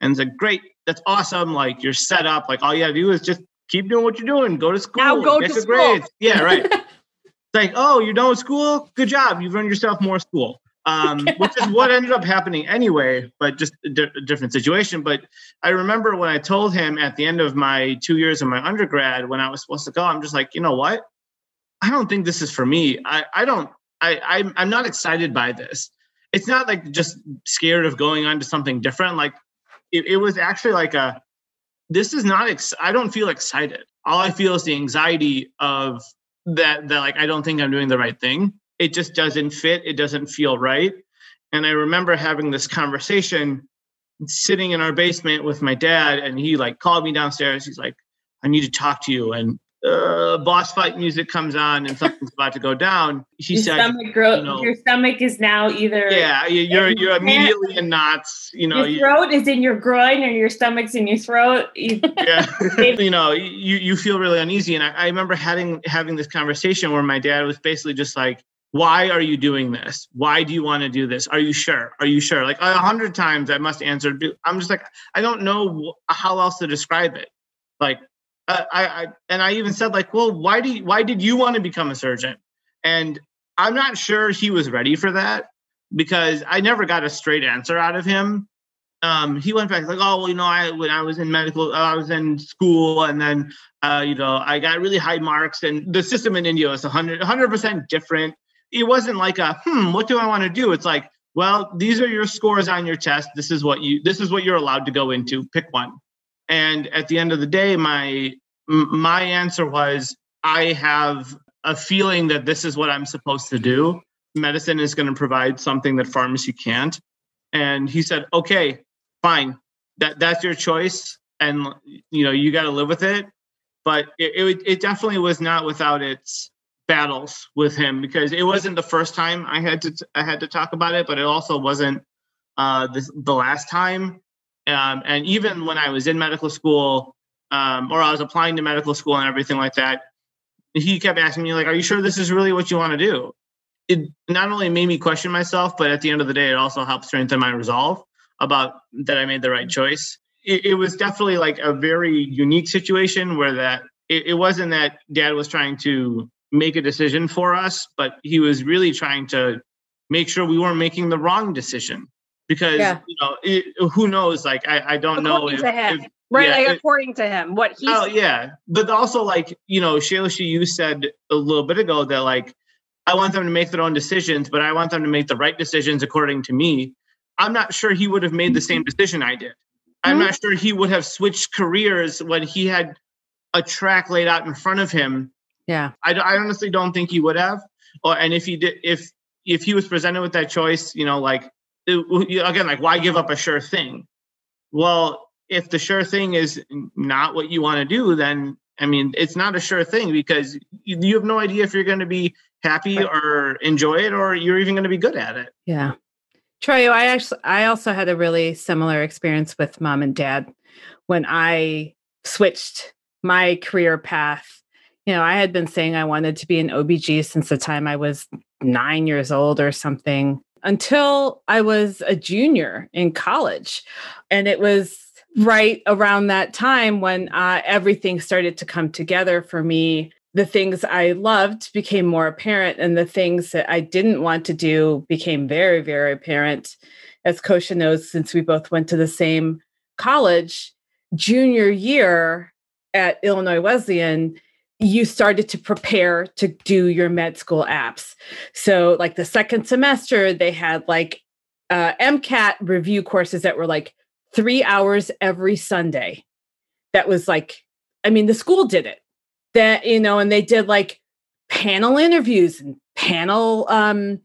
And it's like, great, that's awesome. Like, you're set up. Like, all you have to do is just keep doing what you're doing. Go to school. Now go to school. Grades. Yeah, right. It's like, oh, you're done with school? Good job. You've earned yourself more school. Um, which is what ended up happening anyway, but just a, di- a different situation. But I remember when I told him at the end of my two years of my undergrad, when I was supposed to go, I'm just like, you know what? I don't think this is for me. I, I don't. I, I'm, I'm not excited by this. It's not like just scared of going on to something different. Like it, it was actually like a, this is not, ex- I don't feel excited. All I feel is the anxiety of that, that like, I don't think I'm doing the right thing. It just doesn't fit. It doesn't feel right. And I remember having this conversation sitting in our basement with my dad, and he like called me downstairs. He's like, I need to talk to you. And uh, boss fight music comes on and something's about to go down. She your said, stomach grow- you know, your stomach is now either. Yeah. You're, you're immediately in knots, you know, your throat you, is in your groin and your stomach's in your throat. You, yeah. you know, you, you feel really uneasy. And I, I remember having, having this conversation where my dad was basically just like, why are you doing this? Why do you want to do this? Are you sure? Are you sure? Like a hundred times I must answer. I'm just like, I don't know how else to describe it. Like, I, I, and I even said like, well, why do you, why did you want to become a surgeon? And I'm not sure he was ready for that because I never got a straight answer out of him. Um, he went back like, oh, well, you know, I, when I was in medical, uh, I was in school and then, uh, you know, I got really high marks and the system in India is a hundred, a hundred percent different. It wasn't like a, Hmm, what do I want to do? It's like, well, these are your scores on your test. This is what you, this is what you're allowed to go into. Pick one. And at the end of the day, my, my answer was, I have a feeling that this is what I'm supposed to do. Medicine is going to provide something that pharmacy can't. And he said, okay, fine. That that's your choice. And you know, you got to live with it, but it, it, it definitely was not without its battles with him because it wasn't the first time I had to, I had to talk about it, but it also wasn't uh, the, the last time. Um, and even when I was in medical school um, or I was applying to medical school and everything like that, he kept asking me like, are you sure this is really what you want to do? It not only made me question myself, but at the end of the day, it also helped strengthen my resolve about that I made the right choice. It, it was definitely like a very unique situation where that it, it wasn't that dad was trying to make a decision for us, but he was really trying to make sure we weren't making the wrong decision. Because, yeah. you know, it, who knows? Like, I, I don't according know. If, if, right, yeah, like it, according to him, what he Oh, said. Yeah. But also, like, you know, Shailushi, you said a little bit ago that, like, I want them to make their own decisions, but I want them to make the right decisions according to me. I'm not sure he would have made the same decision I did. I'm mm-hmm. not sure he would have switched careers when he had a track laid out in front of him. Yeah. I, I honestly don't think he would have. Or, and if he did, if if he was presented with that choice, you know, like, It, again, like, why give up a sure thing? Well, if the sure thing is not what you want to do, then, I mean, it's not a sure thing because you, you have no idea if you're going to be happy or enjoy it, or you're even going to be good at it. Yeah. Chirayu, I actually, I also had a really similar experience with mom and dad when I switched my career path. You know, I had been saying I wanted to be an O B G since the time I was nine years old or something, until I was a junior in college. And it was right around that time when uh, everything started to come together for me. The things I loved became more apparent, and the things that I didn't want to do became very, very apparent. As Kosha knows, since we both went to the same college, junior year at Illinois Wesleyan, you started to prepare to do your med school apps. So like the second semester, they had like uh, MCAT review courses that were like three hours every Sunday. That was like, I mean, the school did it. That, you know, and they did like panel interviews and panel, um,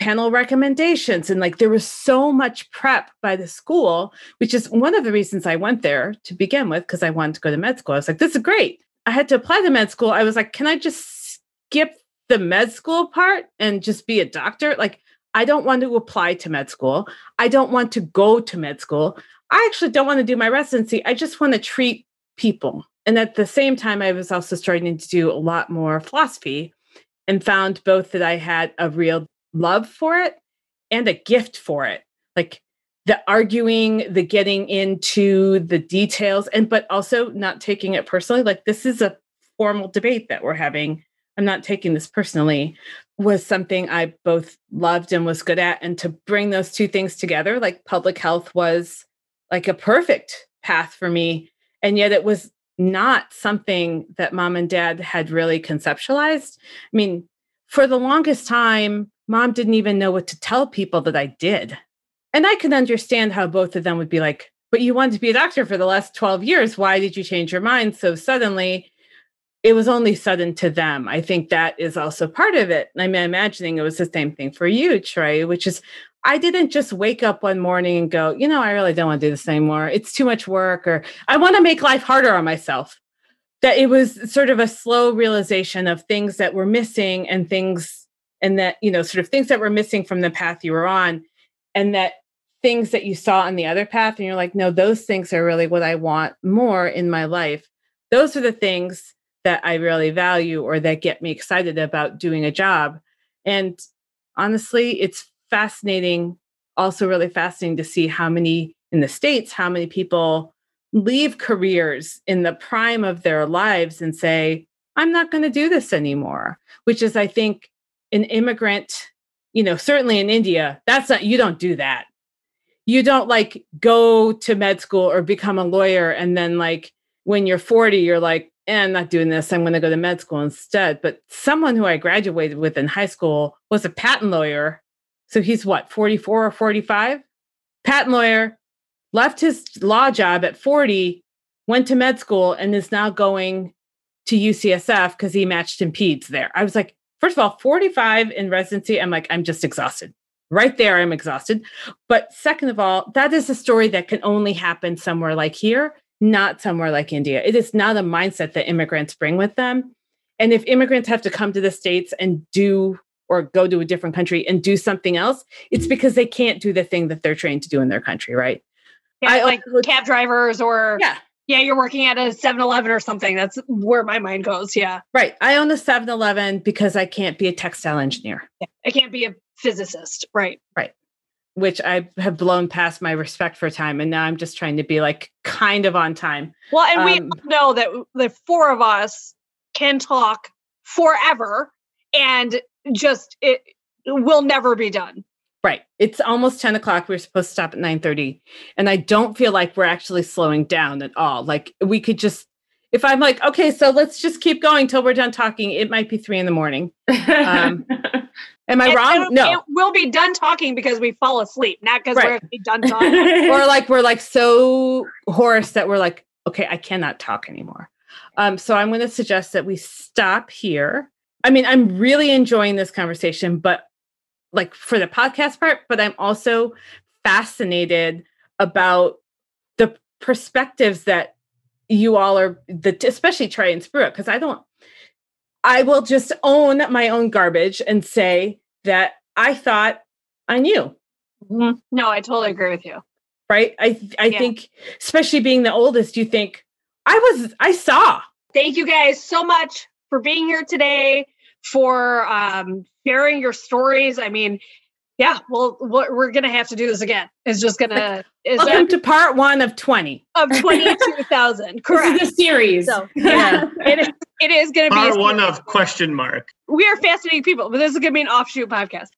panel recommendations. And like, there was so much prep by the school, which is one of the reasons I went there to begin with, because I wanted to go to med school. I was like, this is great. I had to apply to med school. I was like, can I just skip the med school part and just be a doctor? Like, I don't want to apply to med school. I don't want to go to med school. I actually don't want to do my residency. I just want to treat people. And at the same time, I was also starting to do a lot more philosophy and found both that I had a real love for it and a gift for it. Like the arguing, the getting into the details, and but also not taking it personally. Like, this is a formal debate that we're having. I'm not taking this personally, was something I both loved and was good at. And to bring those two things together, like public health was like a perfect path for me. And yet it was not something that mom and dad had really conceptualized. I mean, for the longest time, mom didn't even know what to tell people that I did. And I could understand how both of them would be like, but you wanted to be a doctor for the last twelve years. Why did you change your mind so suddenly? It was only sudden to them. I think that is also part of it. I'm imagining it was the same thing for you, Chirayu, which is, I didn't just wake up one morning and go, you know, I really don't want to do this anymore. It's too much work, or I want to make life harder on myself. that it was sort of a slow realization of things that were missing and things, and that, you know, sort of things that were missing from the path you were on, and that things that you saw on the other path. And you're like, no, those things are really what I want more in my life. Those are the things that I really value or that get me excited about doing a job. And honestly, it's fascinating, also really fascinating to see how many in the States, how many people leave careers in the prime of their lives and say, I'm not going to do this anymore, which is, I think, an immigrant, you know, certainly in India, that's not, you don't do that. You don't like go to med school or become a lawyer. And then like, when you're forty, you're like, eh, I'm not doing this. I'm going to go to med school instead. But someone who I graduated with in high school was a patent lawyer. So he's what, forty-four or forty-five? Patent lawyer, left his law job at forty, went to med school, and is now going to U C S F because he matched in peds there. I was like, first of all, forty-five in residency, I'm like, I'm just exhausted. Right there, I'm exhausted. But second of all, that is a story that can only happen somewhere like here, not somewhere like India. It is not a mindset that immigrants bring with them. And if immigrants have to come to the States and do, or go to a different country and do something else, it's because they can't do the thing that they're trained to do in their country, right? Yeah, I, like uh, cab drivers or, yeah. yeah, you're working at a seven eleven or something. That's where my mind goes, yeah. Right. I own a seven eleven because I can't be a textile engineer. Yeah. I can't be a physicist, right? Right. Which I have blown past my respect for time. And now I'm just trying to be like kind of on time. Well, and um, we know that the four of us can talk forever and just, it will never be done. Right. It's almost ten o'clock. We're supposed to stop at nine thirty. And I don't feel like we're actually slowing down at all. Like we could just, if I'm like, okay, so let's just keep going till we're done talking. It might be three in the morning. Um, am I it, wrong? It, no. It will be done talking because we fall asleep, not because right. we're going to be done talking. Or like, we're like so hoarse that we're like, okay, I cannot talk anymore. Um, so I'm going to suggest that we stop here. I mean, I'm really enjoying this conversation, but like for the podcast part, but I'm also fascinated about the perspectives that you all are, the, especially Chirayu and Spruha, because I don't, I will just own my own garbage and say that I thought I knew. Mm-hmm. No, I totally agree with you. Right? I I yeah. think, especially being the oldest, you think, I was, I saw. Thank you guys so much for being here today, for um, sharing your stories. I mean, yeah, well, we're going to have to do this again. It's just going to... Welcome that, to part one of twenty. Of twenty-two thousand, correct. This is a series. So, yeah, it is, it is going to be... Part one of question mark. We are fascinating people, but this is going to be an offshoot podcast.